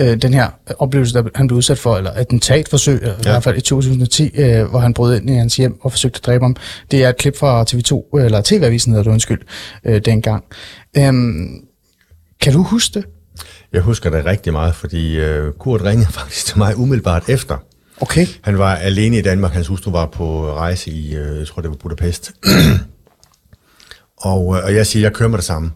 øh, den her oplevelse, der han blev udsat for, eller attentatforsøg, ja. i hvert fald i to tusind og ti, øh, hvor han brød ind i hans hjem og forsøgte at dræbe ham. Det er et klip fra T V to, eller T V-avisen hedder det, undskyld, øh, dengang. Øhm, kan du huske det? Jeg husker det rigtig meget, fordi øh, Kurt ringede faktisk til mig umiddelbart efter. Okay. Han var alene i Danmark, hans hustru var på rejse i, øh, jeg tror det var Budapest. og, øh, og jeg siger, jeg kører med det samme.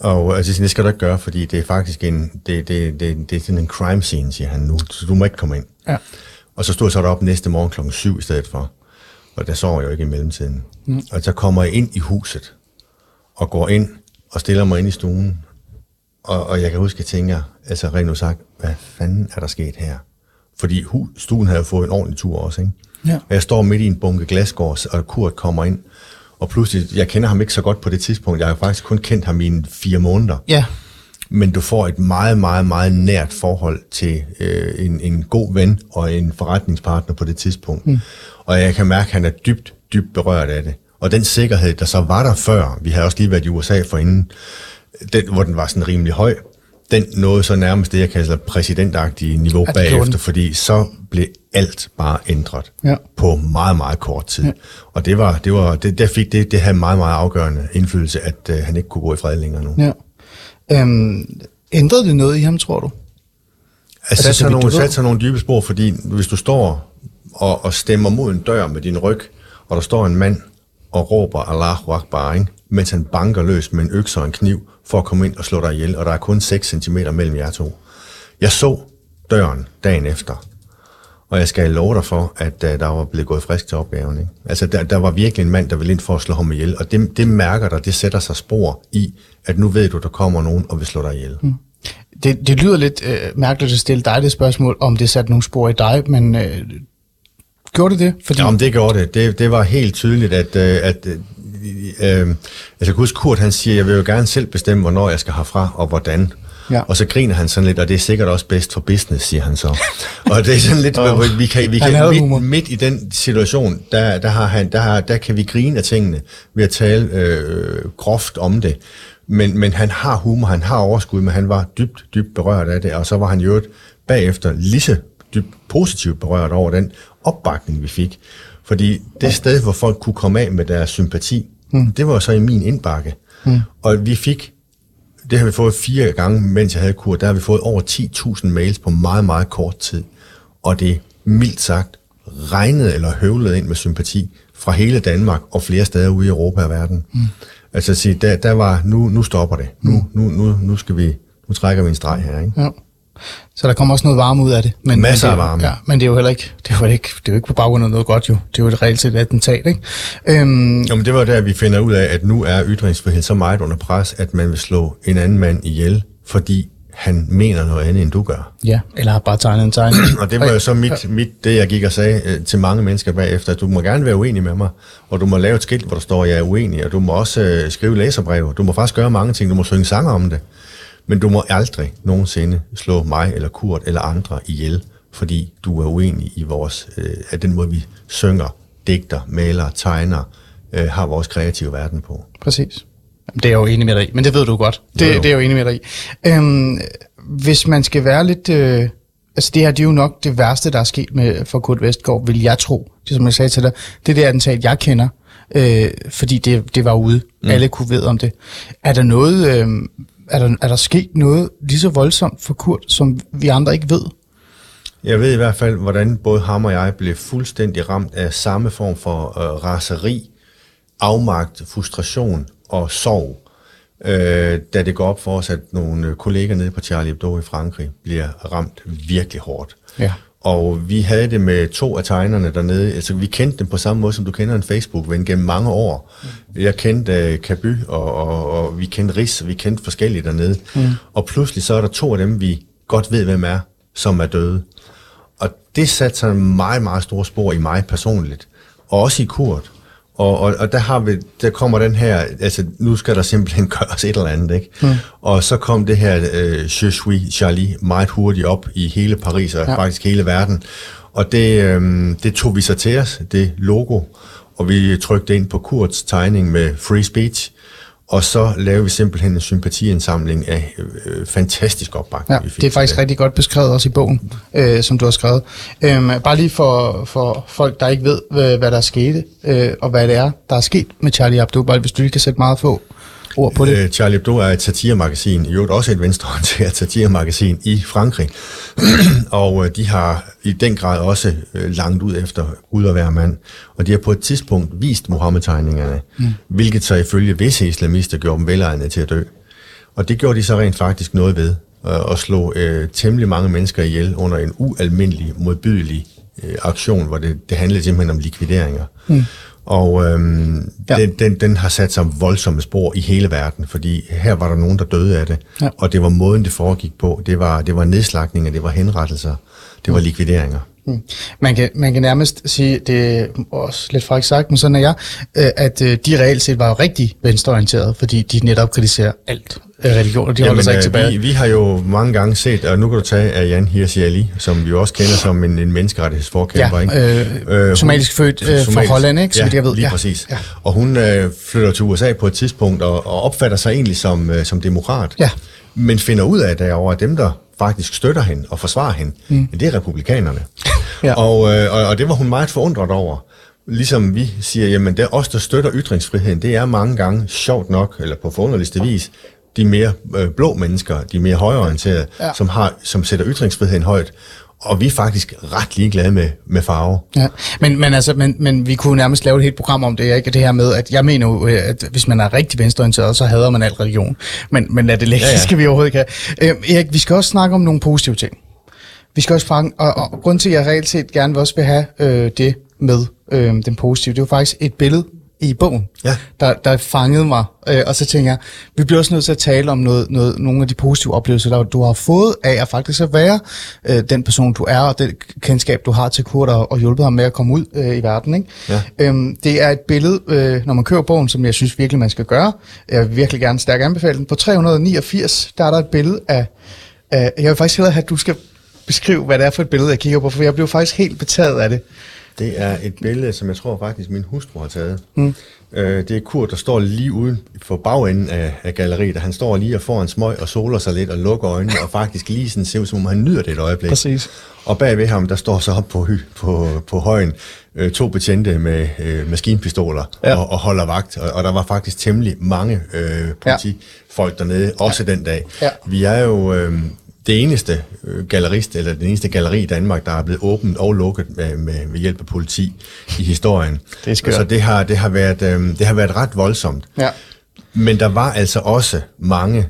Og altså, det skal du ikke gøre, fordi det er faktisk en, det, det, det, det er sådan en crime scene, siger han nu, så du må ikke komme ind. Ja. Og så stod jeg så deroppe næste morgen klokken syv i stedet for, og der sover jeg jo ikke i mellemtiden. Mm. Og så kommer jeg ind i huset, og går ind, og stiller mig ind i stuen, og, og jeg kan huske, at jeg tænker, altså rent nu sagt, hvad fanden er der sket her? Fordi stuen havde fået en ordentlig tur også, ikke? Ja. Og jeg står midt i en bunke glasgård, og Kurt kommer ind, og pludselig, jeg kender ham ikke så godt på det tidspunkt. Jeg har faktisk kun kendt ham i en fire måneder. Ja. Men du får et meget, meget, meget nært forhold til øh, en, en god ven og en forretningspartner på det tidspunkt. Mm. Og jeg kan mærke, at han er dybt, dybt berørt af det. Og den sikkerhed, der så var der før, vi havde også lige været i U S A forinden, den, hvor den var sådan rimelig høj, den nåede så nærmest det, jeg kalder præsidentagtige niveau at bagefter, kloden. Fordi så blev alt bare ændret ja. på meget, meget kort tid. Ja. Og det var, det var, det, der fik det, det havde meget, meget afgørende indflydelse, at uh, han ikke kunne gå i fred længere nu. Ja. Øhm, ændrede det noget i ham, tror du? Altså, det satte sig, sig nogle dybe spor, fordi hvis du står og, og stemmer mod en dør med din ryg, og der står en mand og råber Allahu Akbar, ikke? Mens han banker løs med en økse og en kniv, for at komme ind og slå dig ihjel, og der er kun seks centimeter mellem jer to. Jeg så døren dagen efter, og jeg skal love dig for, at uh, der var blevet gået frisk til opgaven. Ikke? Altså, der, der var virkelig en mand, der ville ind for at slå ham ihjel, og det, det mærker dig, det sætter sig spor i, at nu ved du, der kommer nogen og vil slå dig ihjel. Mm. Det, det lyder lidt øh, mærkeligt at stille dig det spørgsmål, om det satte nogle spor i dig, men øh, gjorde det det? Fordi... Jamen, det gjorde det. det. Det var helt tydeligt, at... Øh, at Øh, altså husk, Kurt han siger, jeg vil jo gerne selv bestemme, hvornår jeg skal herfra og hvordan. Ja. Og så griner han sådan lidt, og det er sikkert også bedst for business, siger han så. Og det er sådan lidt, oh, vi kan, vi kan midt, midt i den situation, der, der, har han, der, har, der kan vi grine af tingene ved at tale øh, groft om det. Men, men han har humor, han har overskud, men han var dybt, dybt berørt af det, og så var han jo bagefter lige så dybt positivt berørt over den opbakning, vi fik. Fordi det ja. sted, hvor folk kunne komme af med deres sympati, mm. det var så i min indbakke. Mm. Og vi fik, det har vi fået fire gange, mens jeg havde kur, der har vi fået over ti tusind mails på meget, meget kort tid. Og det mildt sagt regnede eller høvlede ind med sympati fra hele Danmark og flere steder ude i Europa og verden. Mm. Altså at sige, der, der var, nu, nu stopper det. Mm. Nu, nu, nu, nu, skal vi, nu trækker vi en streg her, ikke? Ja. Så der kommer også noget varme ud af det. Men, Masser men det, af varme. Ja, men det er jo heller ikke, det var ikke, det er jo ikke på baggrund af noget godt jo. Det er jo et reelt set attentat, ikke? Øhm... Jamen det var der, vi finder ud af, at nu er ytringsfrihed så meget under pres, at man vil slå en anden mand ihjel, fordi han mener noget andet, end du gør. Ja, eller har bare tegnet en tegning. Og det var jo så mit, mit, det jeg gik og sagde øh, til mange mennesker bagefter, at du må gerne være uenig med mig, og du må lave et skilt, hvor der står, jeg er uenig, og du må også øh, skrive læserbrev, du må faktisk gøre mange ting, du må synge sange om det. Men du må aldrig nogensinde slå mig eller Kurt eller andre ihjel, fordi du er uenig i vores, øh, at den måde, vi synger, digter, maler, tegner, øh, har vores kreative verden på. Præcis. Det er jeg jo enig med dig i, men det ved du godt. Det, jo, jo. det er jeg jo enig med dig i. Øhm, hvis man skal være lidt... Øh, altså det her, det er jo nok det værste, der er sket med, for Kurt Westergaard, vil jeg tro. Det som jeg sagde til dig, det der attentat, jeg kender, øh, fordi det, det var ude. Mm. Alle kunne vide om det. Er der noget... Øh, Er der, er der sket noget lige så voldsomt for Kurt, som vi andre ikke ved? Jeg ved i hvert fald, hvordan både ham og jeg blev fuldstændig ramt af samme form for øh, raseri, afmagt, frustration og sorg, øh, da det går op for os, at nogle kolleger nede på Charlie Hebdo i Frankrig bliver ramt virkelig hårdt. Ja. Og vi havde det med to af tegnerne dernede. Altså, vi kendte dem på samme måde, som du kender en Facebook-ven gennem mange år. Jeg kendte uh, Kaby, og, og, og vi kendte Riz, og vi kendte forskellige dernede. Mm. Og pludselig så er der to af dem, vi godt ved, hvem er, som er døde. Og det satte sig meget, meget store spor i mig personligt. Og også i Kurt. Og, og, og der, har vi, der kommer den her, altså nu skal der simpelthen gøres et eller andet, ikke? Mm. Og så kom det her øh, Je suis Charlie meget hurtigt op i hele Paris og ja. faktisk hele verden. Og det, øh, det tog vi så til os, det logo, og vi trykte ind på Kurts tegning med free speech. Og så lavede vi simpelthen en sympatiindsamling af øh, fantastisk opbakning. Ja, det er faktisk rigtig godt beskrevet også i bogen, øh, som du har skrevet. Øhm, bare lige for, for folk, der ikke ved, hvad, hvad der er sket, øh, og hvad det er, der er sket med Charlie Hebdo, bare hvis du ikke kan sætte meget få ord på det. Øh, Charlie Hebdo er et satiremagasin, i øvrigt også et venstrehåndteret satiremagasin i Frankrig. Og øh, de har i den grad også øh, langt ud efter ud at være mand. Og de har på et tidspunkt vist Mohammed-tegningerne, mm. hvilket så ifølge visse islamister gjorde dem velegnede til at dø. Og det gjorde de så rent faktisk noget ved, øh, og slog øh, temmelig mange mennesker ihjel under en ualmindelig, modbydelig øh, aktion, hvor det, det handlede simpelthen om likvideringer. Mm. Og øhm, ja. den, den, den har sat sig voldsomme spor i hele verden, fordi her var der nogen, der døde af det, ja. og det var måden, det foregik på. Det var, det var nedslagninger, det var henrettelser, det mm. var likvideringer. Mm. Man kan, man kan nærmest sige, det er også lidt frækt sagt, men sådan er jeg, at de reelt set var jo rigtig venstreorienterede, fordi de netop kritiserer alt religion, og de holder sig ikke tilbage. Vi, vi har jo mange gange set, og nu kan du tage Arian Hirsi Ali, som vi jo også kender som en, en menneskerettighedsforkæmper. Ja, øh, øh, somalisk født øh, somalisk, fra Holland, ikke? Som ja, jeg ved. lige ja. præcis. Ja. Og hun øh, flytter til U S A på et tidspunkt og, og opfatter sig egentlig som, øh, som demokrat, ja. men finder ud af derovre, at dem, der faktisk støtter hende og forsvarer hende, mm. det er republikanerne. ja. og, øh, og, og det var hun meget forundret over. Ligesom vi siger, jamen det er os, der støtter ytringsfriheden, det er mange gange sjovt nok, eller på forunderligste vis, de mere øh, blå mennesker, de mere højreorienterede, ja. som, har, som sætter ytringsfriheden højt. Og vi er faktisk ret ligeglade med, med farve. Ja, men, men, altså, men, men vi kunne nærmest lave et helt program om det, ikke? Det her med, at jeg mener jo, at hvis man er rigtig venstreorienteret, så hader man al religion. Men, men lad det lægge, ja, ja. skal vi overhovedet ikke have. Øh, Erik, vi skal også snakke om nogle positive ting. Vi skal også fange, og, og grunden til, at jeg reelt set gerne vil også vil have øh, det med øh, den positive, det er jo faktisk et billede i bogen, ja. der, der fangede mig. Øh, og så tænker jeg, vi bliver også nødt til at tale om noget, noget, nogle af de positive oplevelser, der du har fået af at faktisk at være øh, den person, du er, og det kendskab, du har til Kurt, og, og hjulpet ham med at komme ud øh, i verden. Ikke? Ja. Øhm, det er et billede, øh, når man køber bogen, som jeg synes virkelig, man skal gøre. Jeg vil virkelig gerne stærkt anbefale den. På tre hundrede og niogfirs, der er der et billede af... Øh, jeg vil faktisk hellere have, at du skal beskrive, hvad det er for et billede, jeg kigger på, for jeg blev faktisk helt betaget af det. Det er et billede, som jeg tror faktisk min hustru har taget. Mm. Øh, det er Kurt, der står lige uden for bagenden af, af galleriet, og han står lige og får en smøg og soler sig lidt og lukker øjnene, og faktisk lige sådan ser ud, som om han nyder det et øjeblik. Præcis. Og bagved ham, der står så op på, på, på højen øh, to betjente med øh, maskinpistoler ja. og, og holder vagt, og, og der var faktisk temmelig mange øh, politifolk ja. dernede, også ja. den dag. Ja. Vi er jo... Øh, Det eneste gallerist, eller den eneste galleri i Danmark, der er blevet åbent og lukket med, med, med hjælp af politi i historien. Det så altså, det har, det, har været, øh, det har været ret voldsomt. Ja. Men der var altså også mange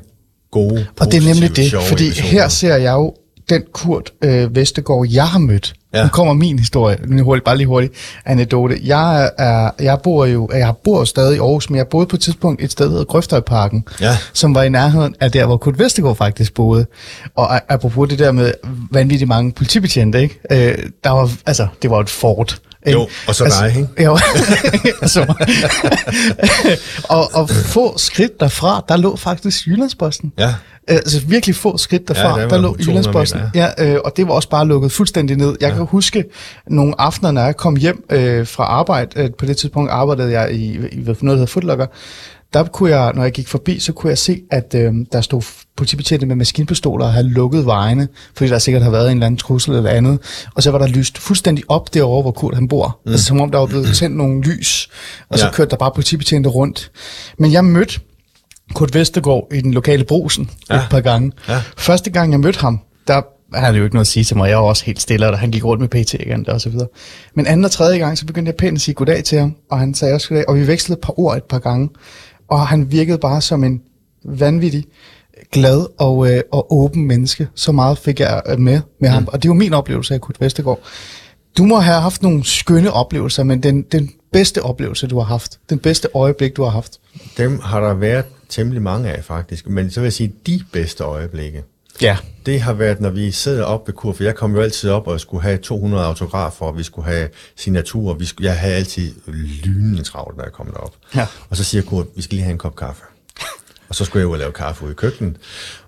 gode, og det er nemlig det, fordi episoder. Her ser jeg jo den Kurt øh, Westergaard, jeg har mødt. Ja. Nu kommer min historie, hurtigt, bare lige hurtigt, anekdote. Jeg, er, jeg, bor jo, jeg bor stadig i Aarhus, men jeg boede på et tidspunkt et sted, der hedder Grøftøjparken, ja. som var i nærheden af der, hvor Kurt Westergaard faktisk boede. Og apropos det der med vanvittigt mange politibetjente, ikke? Øh, der var, altså, det var et fort. Ikke? Jo, og så altså, dig, ikke? Jo. altså, og, og få skridt derfra, der lå faktisk Jyllandsposten. Ja. Altså virkelig få skridt derfra, ja, der lå Jyllandsposten. Ja, øh, og det var også bare lukket fuldstændig ned. Jeg ja. kan huske nogle aftener, når jeg kom hjem øh, fra arbejde. Øh, på det tidspunkt arbejdede jeg i, i noget, der hedder Footlocker. Der kunne jeg, når jeg gik forbi, så kunne jeg se, at øh, der stod politibetjente med maskinpistoler og havde lukket vejene, fordi der sikkert har været en eller anden trussel eller andet. Og så var der lyst fuldstændig op derovre, hvor Kurt han bor. Mm. Altså som om der var blevet tændt nogle lys, og så ja. kørte der bare politibetjente rundt. Men jeg mødte Kurt Westergaard i den lokale Brugsen ja. et par gange. Ja. Første gang jeg mødte ham, der han havde jo ikke noget at sige til mig. Jeg var også helt stille, og han gik rundt med P E T igen og så videre. Men anden og tredje gang, så begyndte jeg pænt at sige goddag til ham, og han sagde også goddag, og vi vekslede et par ord et par gange. Og han virkede bare som en vanvittig glad og, øh, og åben menneske. Så meget fik jeg med med ham. Mm. Og det var min oplevelse af Kurt Westergaard. Du må have haft nogle skønne oplevelser, men den, den bedste oplevelse, du har haft, den bedste øjeblik, du har haft? Dem har der været temmelig mange af, faktisk. Men så vil jeg sige, de bedste øjeblikke, ja, det har været, når vi sidder op ved kur, for jeg kom jo altid op og skulle have to hundrede autografer, og vi skulle have signaturer. Vi skulle, jeg havde altid lynende travlt, når jeg kom derop. Ja. Og så siger Kurt, vi skal lige have en kop kaffe. Og så skulle jeg jo lave kaffe ude i køkkenet,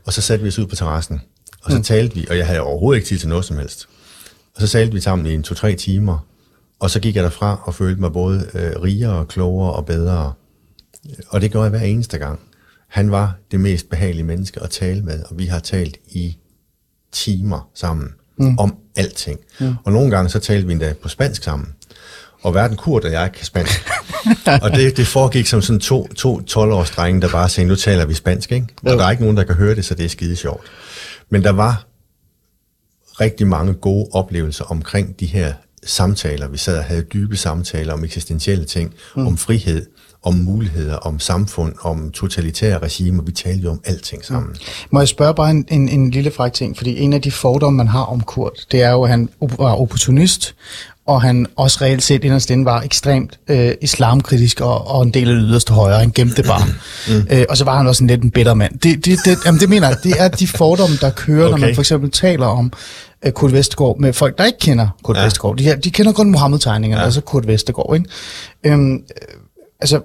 og så satte vi os ud på terrassen, og så mm. talte vi, og jeg havde overhovedet ikke tid til noget som helst. Og så talte vi sammen i en to-tre timer, og så gik jeg derfra og følte mig både øh, rigere, klogere og bedre. Og det gjorde jeg hver eneste gang. Han var det mest behagelige menneske at tale med, og vi har talt i timer sammen mm. om alting. Mm. Og nogle gange så talte vi endda på spansk sammen. Og hverken Kurt og jeg kan spansk. Og det, det foregik som sådan to, to tolv-års drenge, der bare sagde, nu taler vi spansk, ikke? Og der er ikke nogen, der kan høre det, så det er skide sjovt. Men der var rigtig mange gode oplevelser omkring de her samtaler. Vi sad og havde dybe samtaler om eksistentielle ting, mm. om frihed, om muligheder, om samfund, om totalitære regimer. Vi talte jo om alting sammen. Mm. Må jeg spørge bare en, en, en lille fræk ting? Fordi en af de fordomme, man har om Kurt, det er jo, at han var opportunist, og han også reelt set inderst inde var ekstremt øh, islamkritisk og, og en del af det yderste højre. Han gemte bare. Mm. Øh, og så var han også en lidt en bitter mand. Det, det, det, jamen det mener jeg, det er de fordomme, der kører, okay, når man for eksempel taler om øh, Kurt Westergaard med folk, der ikke kender Kurt ja. Westergaard. De, de kender kun Mohammed-tegningerne, ja. Altså Kurt Westergaard. Ikke? Øhm, altså,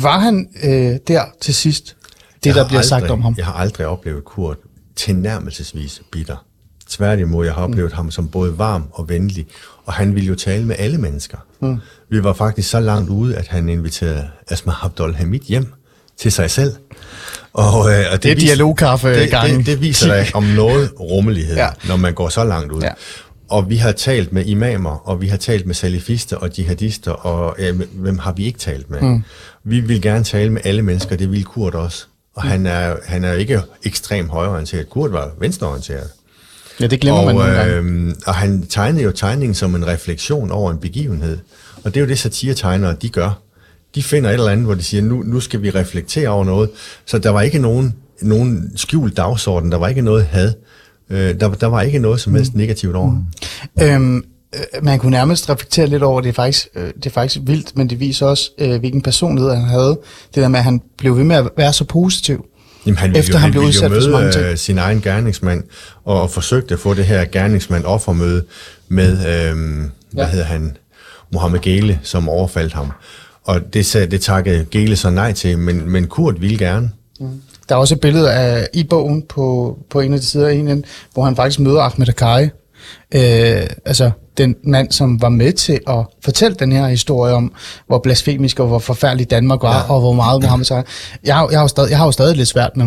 var han øh, der til sidst, det jeg der bliver aldrig sagt om ham? Jeg har aldrig oplevet Kurt tilnærmelsesvis bitter. Tværtimod, jeg har oplevet mm. ham som både varm og venlig, og han ville jo tale med alle mennesker. Mm. Vi var faktisk så langt ude, at han inviterede Asma Abdul Hamid hjem til sig selv. Og, øh, og det, det, dialogkaffe det, det, det viser dig om noget rummelighed, ja. Når man går så langt ud. Ja. Og vi har talt med imamer, og vi har talt med salafister og jihadister, og øh, hvem har vi ikke talt med? Mm. Vi vil gerne tale med alle mennesker, det ville Kurt også. Og mm. han er han er ikke ekstremt højreorienteret. Kurt var venstreorienteret. Ja, det glemmer og, man nogle øh, og han tegnede jo tegningen som en refleksion over en begivenhed. Og det er jo det, satiretegnere de gør. De finder et eller andet, hvor de siger, nu, nu skal vi reflektere over noget. Så der var ikke nogen, nogen skjult dagsorden, der var ikke noget had. Øh, der, der var ikke noget som helst mm. negativt over. Mm. Ja. Øhm, man kunne nærmest reflektere lidt over, det er faktisk, det er faktisk vildt, men det viser også, hvilken personlighed han havde. Det der med, at han blev ved med at være så positiv. Jamen, han ville jo, han blev han ville jo møde øh, sin egen gerningsmand, og, og forsøgte at få det her gerningsmand-offermøde med, øh, ja. hvad hedder han, Mohammed Gehle, som overfaldt ham. Og det, sag, det takkede Gehle så nej til, men, men Kurt ville gerne. Mm. Der er også et billede af, i bogen på, på en af de sider af en, hvor han faktisk møder Ahmed Akkari. Øh, altså den mand, som var med til at fortælle den her historie om, hvor blasfemisk og hvor forfærdelig Danmark var, ja. Og hvor meget Mohammed sagde. Jeg har, jeg, har jo stadig, jeg har jo stadig lidt svært med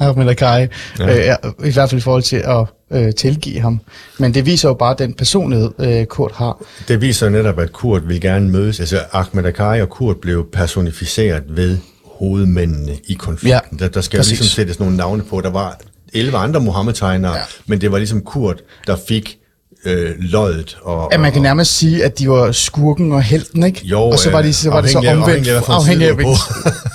Ahmed Akkari, ja. øh, i hvert fald i forhold til at øh, tilgive ham. Men det viser jo bare den personlighed, øh, Kurt har. Det viser netop, at Kurt vil gerne mødes. Altså Ahmed Akkari og Kurt blev personificeret ved hovedmændene i konflikten. Ja, der, der skal præcis. Ligesom sættes nogle navne på. Der var elleve andre Mohammed-tegnere, ja. Men det var ligesom Kurt, der fik Øh, løjet og... At man kan nærmest sige, at de var skurken og helten, ikke? Jo, og så var de så, var det så omvendt. Afhængig af,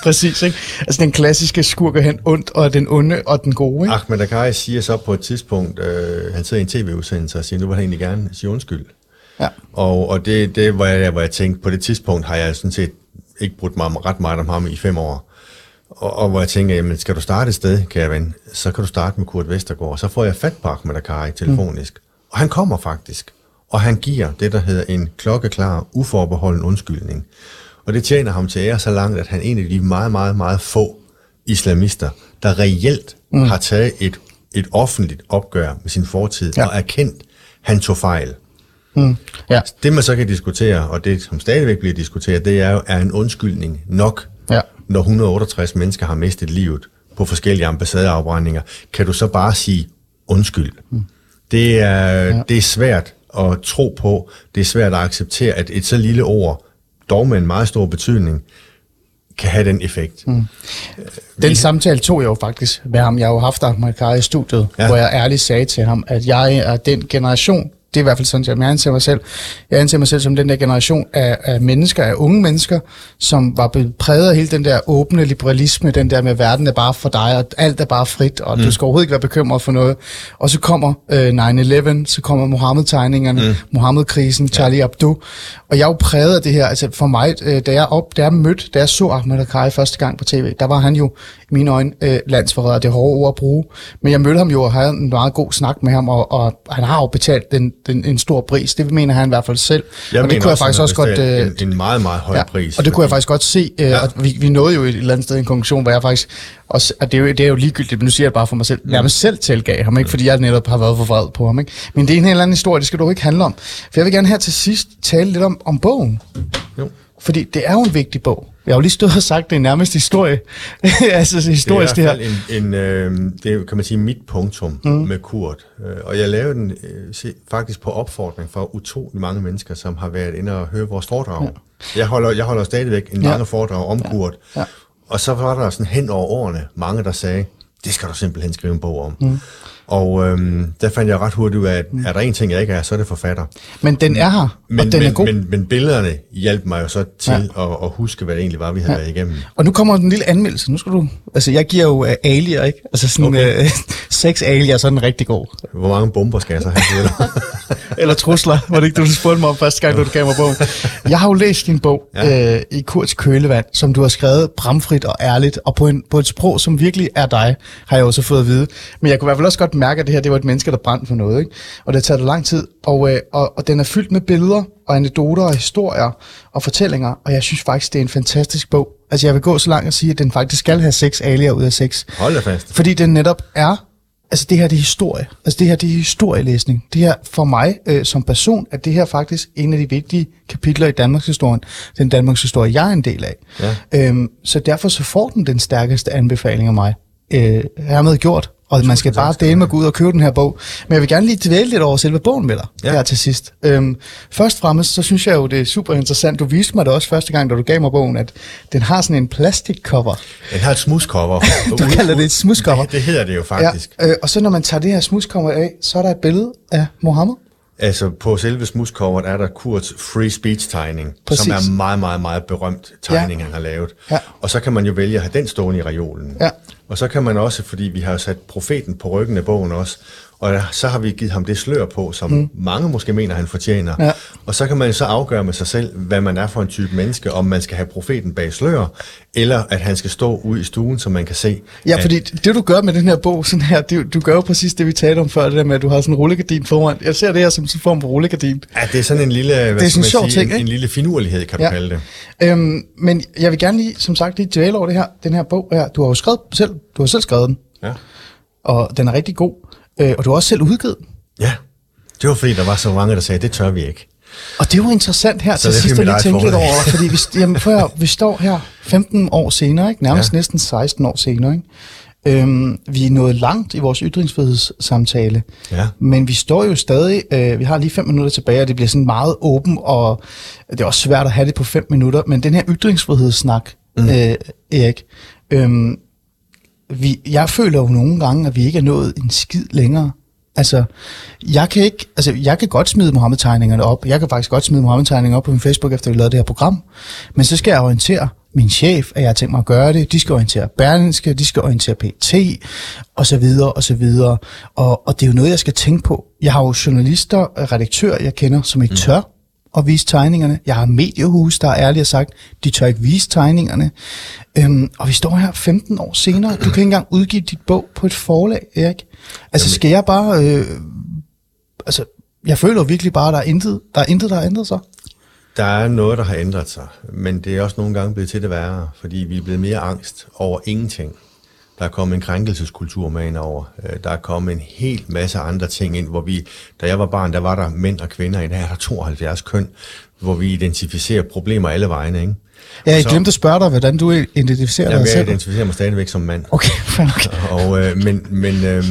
præcis, ikke? Altså den klassiske skurk og hen ondt, og den onde og den gode, ikke? Ahmed Akkari siger så på et tidspunkt, øh, han sidder i en tv-udsendelse og siger, nu vil han egentlig gerne sige undskyld. Ja. Og, og det, det var jeg, hvor jeg tænkte, på det tidspunkt har jeg sådan set ikke brudt mig ret meget om ham i fem år. Og, og hvor jeg tænker, jamen skal du starte et sted, kære ven, så kan du starte med Kurt Westergaard. Så får jeg fat på Ahmed Akkari telefonisk. Mm. Og han kommer faktisk, og han giver det, der hedder en klokkeklar, uforbeholden undskyldning. Og det tjener ham til ære så langt, at han er en af de meget, meget, meget få islamister, der reelt mm. har taget et, et offentligt opgør med sin fortid, ja. Og erkendt, at han tog fejl. Mm. Ja. Det, man så kan diskutere, og det, som stadigvæk bliver diskuteret, det er jo, er en undskyldning nok, ja. Når et hundrede og otteogtres mennesker har mistet livet på forskellige ambassadeafbrændinger. Kan du så bare sige undskyld? Mm. Det er, ja. Det er svært at tro på, det er svært at acceptere, at et så lille ord, dog med en meget stor betydning, kan have den effekt. Mm. Den vi... samtale tog jeg jo faktisk med ham. Jeg har jo haft Ahmed Akkari i studiet, ja. Hvor jeg ærligt sagde til ham, at jeg er den generation det er i hvert fald sådan, at jeg anser mig selv. Jeg anser mig selv som den der generation af, af mennesker, af unge mennesker, som var præget af hele den der åbne liberalisme, den der med, at verden er bare for dig, og alt er bare frit, og mm. du skal overhovedet ikke være bekymret for noget. Og så kommer øh, nine eleven, så kommer Mohammed-tegningerne, mm. Mohammed-krisen, Charlie Hebdo. Og jeg er jo præget af det her. Altså for mig, øh, da jeg op, da jeg mødte, da jeg så Ahmed Akkari første gang på tv, der var han jo i mine øjne øh, landsforræder, det hårde ord at bruge. Men jeg mødte ham jo og havde en meget god snak med ham, og, og han har jo betalt den, den, en stor pris. Det mener han i hvert fald selv. Jeg og det kunne også, jeg faktisk også godt... Øh, en, en meget, meget høj ja, pris. Og det kunne jeg faktisk godt se. Øh, ja. Og vi, vi nåede jo et eller andet sted i en konklusion, hvor jeg faktisk... Og det er, jo, det er jo ligegyldigt, men nu siger jeg bare for mig selv. Mm. Jeg mig selv tilgav ham, ikke? Fordi jeg netop har været for vred på ham. Ikke? Men det er en eller anden historie, det skal du ikke handle om. For jeg vil gerne her til sidst tale lidt om, om bogen. Jo. Fordi det er jo en vigtig bog. Jeg har jo lige stået og sagt, det er nærmest historie. altså historisk det her. Det er i hvert fald en, en øh, det er, kan man sige, mit punktum mm. med Kurt. Og jeg lavede den øh, se, faktisk på opfordring fra utrolig mange mennesker, som har været inde og høre vores foredrag. Ja. Jeg, holder, jeg holder stadigvæk en ja. mange foredrag om ja. Kurt. Ja. Og så var der sådan hen over årene mange, der sagde, det skal du simpelthen skrive en bog om. Mm. Og øhm, der fandt jeg ret hurtigt ud af, at er der en ting, jeg ikke er, så er det forfatter. Men den er her, og men, den men, er god. Men, men billederne hjalp mig jo så til ja. at, at huske, hvad det egentlig var, vi havde ja. været igennem. Og nu kommer den lille anmeldelse. Nu skal du... Altså, jeg giver jo uh, alier, ikke? Altså sådan okay. uh, seks alier, så er den rigtig god. Hvor mange bomber skal jeg så have? Eller trusler, var det ikke, du spurgte mig om første gang, du gav mig bogen. Jeg har jo læst din bog ja. øh, i Kurt Kølevand, som du har skrevet bramfrit og ærligt, og på, en, på et sprog, som virkelig er dig, har jeg også fået at vide. Men jeg kunne i hvert fald også godt mærke, at det her det var et menneske, der brændte for noget. Ikke? Og det har taget lang tid, og, øh, og, og den er fyldt med billeder og anekdoter og historier og fortællinger, og jeg synes faktisk, det er en fantastisk bog. Altså jeg vil gå så langt og sige, at den faktisk skal have seks alier ud af seks. Hold da fast. Fordi den netop er... Altså det her, det er historie. Altså det her, det er historielæsning. Det her, for mig øh, som person, at det her faktisk en af de vigtige kapitler i Danmarks historien. Den Danmarks historie, jeg er en del af. Ja. Øhm, så derfor så får den den stærkeste anbefaling af mig. Øh, hermed gjort. Og man skal bare dele med Gud og købe den her bog. Men jeg vil gerne lige dvæle lidt over selve bogen med dig, ja. her til sidst. Øhm, først fremmest, så synes jeg jo, det er super interessant. Du viste mig det også første gang, da du gav mig bogen, at den har sådan en plastikcover. Den har et smudscover. Du kalder det et smudscover. Det, det hedder det jo faktisk. Ja, øh, og så når man tager det her smudscover af, så er der et billede af Mohammed. Altså på selve smudscoveret er der Kurts free speech tegning, som er en meget, meget, meget berømt tegning, ja. han har lavet. Ja. Og så kan man jo vælge at have den stående i reolen. Ja. Og så kan man også, fordi vi har sat profeten på ryggen af bogen også, og der, så har vi givet ham det slør på, som mm. mange måske mener, han fortjener. Ja. Og så kan man så afgøre med sig selv, hvad man er for en type menneske, om man skal have profeten bag slør, eller at han skal stå ude i stuen, så man kan se. Ja, at... fordi det du gør med den her bog, sådan her, det, du gør jo præcis det, vi talte om før, det der med, at du har sådan en rullegardin foran. Jeg ser det her som en form for rullegardin. Ja, det er sådan en lille, hvad det er sådan skal man sige, ting, en, en lille finurlighed, kan du ja. kalde det. Øhm, men jeg vil gerne lige, som sagt, lige dvæle over det her, den her bog her. Du har jo skrevet selv, du har selv skrevet den, ja. og den er rigtig god. Og du har også selv udgivet den. Ja, det var fordi, der var så mange, der sagde, det tør vi ikke. Og det var interessant her så til sidst, at lige tænke lidt over, fordi vi, jamen, før, vi står her femten år senere, ikke? Nærmest ja. næsten seksten år senere. Ikke? Øhm, vi er nået langt i vores ytringsfrihedssamtale, ja. men vi står jo stadig, øh, vi har lige fem minutter tilbage, og det bliver sådan meget åben, og det er også svært at have det på fem minutter, men den her ytringsfrihedssnak, mm. øh, Erik, øh, Vi, jeg føler jo nogle gange, at vi ikke er nået en skid længere. Altså, jeg kan ikke, altså, jeg kan godt smide Mohammed-tegningerne op. Jeg kan faktisk godt smide Mohammed-tegningerne op på min Facebook, efter vi lavede det her program. Men så skal jeg orientere min chef, at jeg har tænkt mig at gøre det. De skal orientere Berlingske, de skal orientere P E T, og så videre, og så videre. Og, og det er jo noget, jeg skal tænke på. Jeg har jo journalister og redaktører, jeg kender, som ikke tør at vise tegningerne. Jeg har mediehus, der ærligt sagt, de tør ikke vise tegningerne. Øhm, og vi står her femten år senere. Du kan ikke engang udgive dit bog på et forlag, Erik. Altså Jamen. skal jeg bare... Øh, altså, jeg føler virkelig bare, at der er intet, der er intet, der har ændret sig. Der er noget, der har ændret sig. Men det er også nogle gange blevet til det værre, fordi vi er blevet mere angst over ingenting. Der er kommet en krænkelseskultur med ind over. Der er kommet en hel masse andre ting ind, hvor vi, da jeg var barn, der var der mænd og kvinder, i dag er der tooghalvfjerds køn, hvor vi identificerer problemer alle vegne, ikke? Ja, jeg glemte at spørge dig, hvordan du identificerer dig selv. Jeg identificerer mig stadigvæk som mand. Okay, okay. Og, øh, men men øh,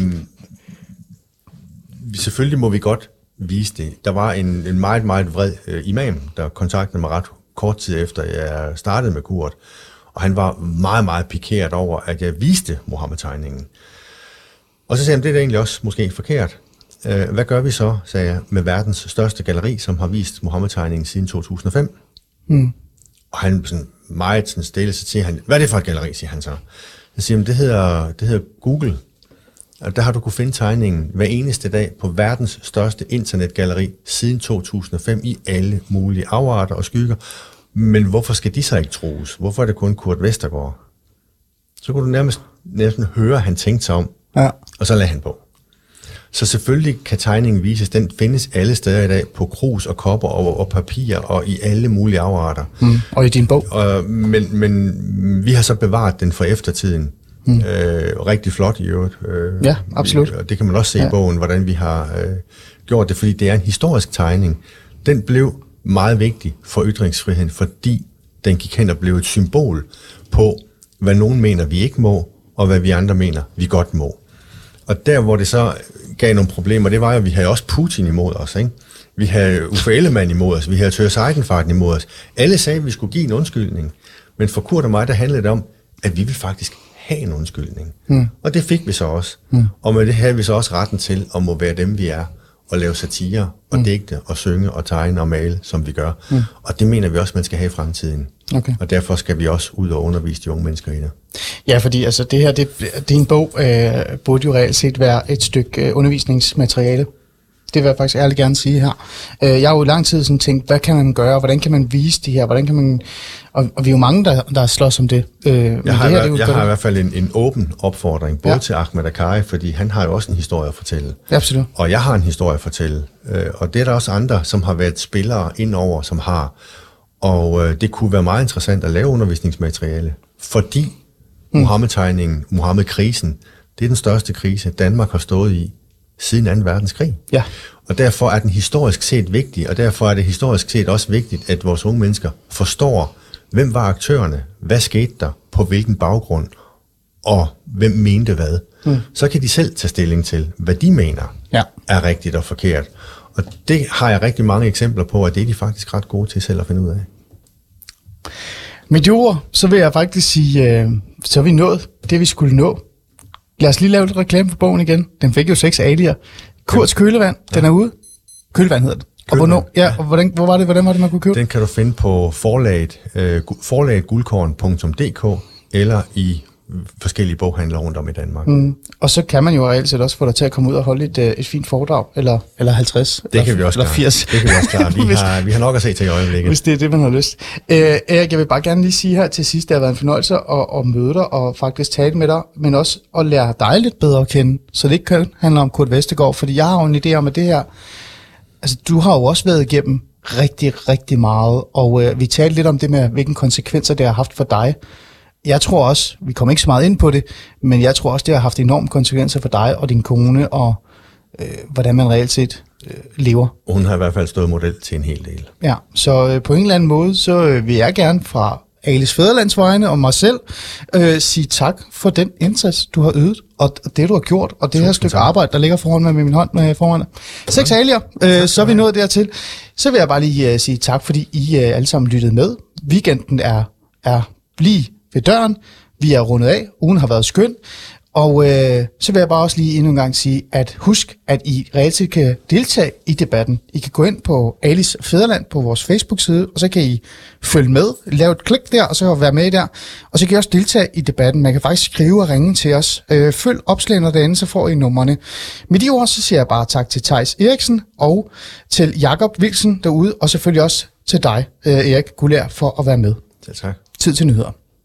selvfølgelig må vi godt vise det. Der var en, en meget, meget vred øh, imam, der kontaktede mig ret kort tid efter, jeg startede med Kurt. Og han var meget, meget pikeret over, at jeg viste Mohammed-tegningen. Og så sagde han, det er egentlig også måske forkert. øh, hvad gør vi så, sagde jeg, med verdens største galleri, som har vist Mohammed-tegningen siden to tusind og fem? Mm. Og han sådan meget sådan stille, så siger han, hvad er det for et galleri, siger han så. Han siger, det hedder, det hedder Google. Og der har du kunne finde tegningen hver eneste dag på verdens største internetgalleri siden to tusind og fem i alle mulige afarter og skygger. Men hvorfor skal de så ikke trues? Hvorfor er det kun Kurt Westergaard? Så kunne du nærmest, nærmest høre, at han tænkte sig om, ja. Og så lagde han på. Så selvfølgelig kan tegningen vises, den findes alle steder i dag, på krus og kopper og, og papir og i alle mulige afarter. Mm. Og i din bog. Og, men, men vi har så bevaret den for eftertiden. Mm. Øh, rigtig flot i øvrigt. Øh, ja, absolut. Og det kan man også se ja. I bogen, hvordan vi har øh, gjort det, fordi det er en historisk tegning. Den blev meget vigtig for ytringsfriheden, fordi den gik hen og blev et symbol på, hvad nogen mener, vi ikke må, og hvad vi andre mener, vi godt må. Og der, hvor det så gav nogle problemer, det var jo, at vi havde også Putin imod os, ikke? Vi havde Uffe Ellemann imod os, vi havde Teis Eriksen imod os. Alle sagde, at vi skulle give en undskyldning. Men for Kurt og mig, der handlede det om, at vi ville faktisk have en undskyldning. Mm. Og det fik vi så også. Mm. Og med det havde vi så også retten til at må være dem, vi er, og lave satire, og mm. digte, og synge, og tegne, og male, som vi gør. Mm. Og det mener vi også, man skal have i fremtiden. Okay. Og derfor skal vi også ud og undervise de unge mennesker i det. Ja, fordi altså, det her, det, din bog øh, burde jo reelt set være et stykke øh, undervisningsmateriale. Det vil jeg faktisk ærligt gerne sige her. Øh, jeg har jo i lang tid sådan tænkt, hvad kan man gøre? Hvordan kan man vise det her? Hvordan kan man... Og, og vi er jo mange, der, der slås om det. Øh, jeg men har, det her, det jo jeg har i hvert fald en, en åben opfordring, både ja. Til Ahmed Akkari, fordi han har jo også en historie at fortælle. Ja, absolut. Og jeg har en historie at fortælle. Øh, og det er der også andre, som har været spillere indover, som har... Og øh, det kunne være meget interessant at lave undervisningsmateriale, fordi mm. Mohammed-tegningen, Mohammed-krisen, det er den største krise, Danmark har stået i siden anden verdenskrig. Ja. Og derfor er den historisk set vigtig, og derfor er det historisk set også vigtigt, at vores unge mennesker forstår, hvem var aktørerne, hvad skete der, på hvilken baggrund, og hvem mente hvad. Mm. Så kan de selv tage stilling til, hvad de mener ja. Er rigtigt og forkert. Og det har jeg rigtig mange eksempler på, og det er de faktisk ret gode til selv at finde ud af. Med de ord, så vil jeg faktisk sige, øh, så er vi nået det, vi skulle nå. Lad os lige lave lidt reklame for bogen igen. Den fik jo seks alier. Kurts Kølevand, ja. Den er ude. Kølevand hedder den. Og hvornår, ja, og hvordan, hvor var det, hvordan var det, man kunne købe? Den kan du finde på forlaget, øh, forlag guldkorn punktum d k eller i forskellige boghandler rundt om i Danmark. Mm. Og så kan man jo reelt set også få dig til at komme ud og holde et, et fint foredrag, eller, eller halvtreds, det eller, kan vi også eller firs. Det kan vi også klare. Vi har, vi har nok at se til i øjeblikket. Hvis det er det, man har lyst. Øh, Erik, jeg vil bare gerne lige sige her til sidst, det har været en fornøjelse at, at møde dig og faktisk tale med dig, men også at lære dig lidt bedre at kende, så det ikke kun handler om Kurt Westergaard, fordi jeg har jo en idé om, at det her, altså du har jo også været igennem rigtig, rigtig meget, og øh, vi talte lidt om det med, hvilke konsekvenser det har haft for dig. Jeg tror også, vi kommer ikke så meget ind på det, men jeg tror også, det har haft enorme konsekvenser for dig og din kone, og øh, hvordan man reelt set øh, lever. Hun har i hvert fald stået model til en hel del. Ja, så øh, på en eller anden måde, så øh, vil jeg gerne fra Alis Fædrelands vegne og mig selv øh, sige tak for den indsats, du har ydet, og det, du har gjort, og det her stykke arbejde, der ligger foran mig med min hånd, når jeg er foran dig. Seks alier, øh, så er vi nået dertil. Så vil jeg bare lige øh, sige tak, fordi I øh, alle sammen lyttede med. Weekenden er, er lige... ved døren. Vi er rundet af. Ugen har været skøn. Og øh, så vil jeg bare også lige endnu en gang sige, at husk, at I reelt kan deltage i debatten. I kan gå ind på Alis Fædreland på vores Facebook-side, og så kan I følge med, lave et klik der, og så være med der. Og så kan I også deltage i debatten. Man kan faktisk skrive og ringe til os. Øh, følg opslagene derinde, så får I numrene. Med de ord, så siger jeg bare tak til Teis Eriksen og til Jakob Wilsen derude, og selvfølgelig også til dig, øh, Erik Guldager, for at være med. Selv tak. Tid til nyheder.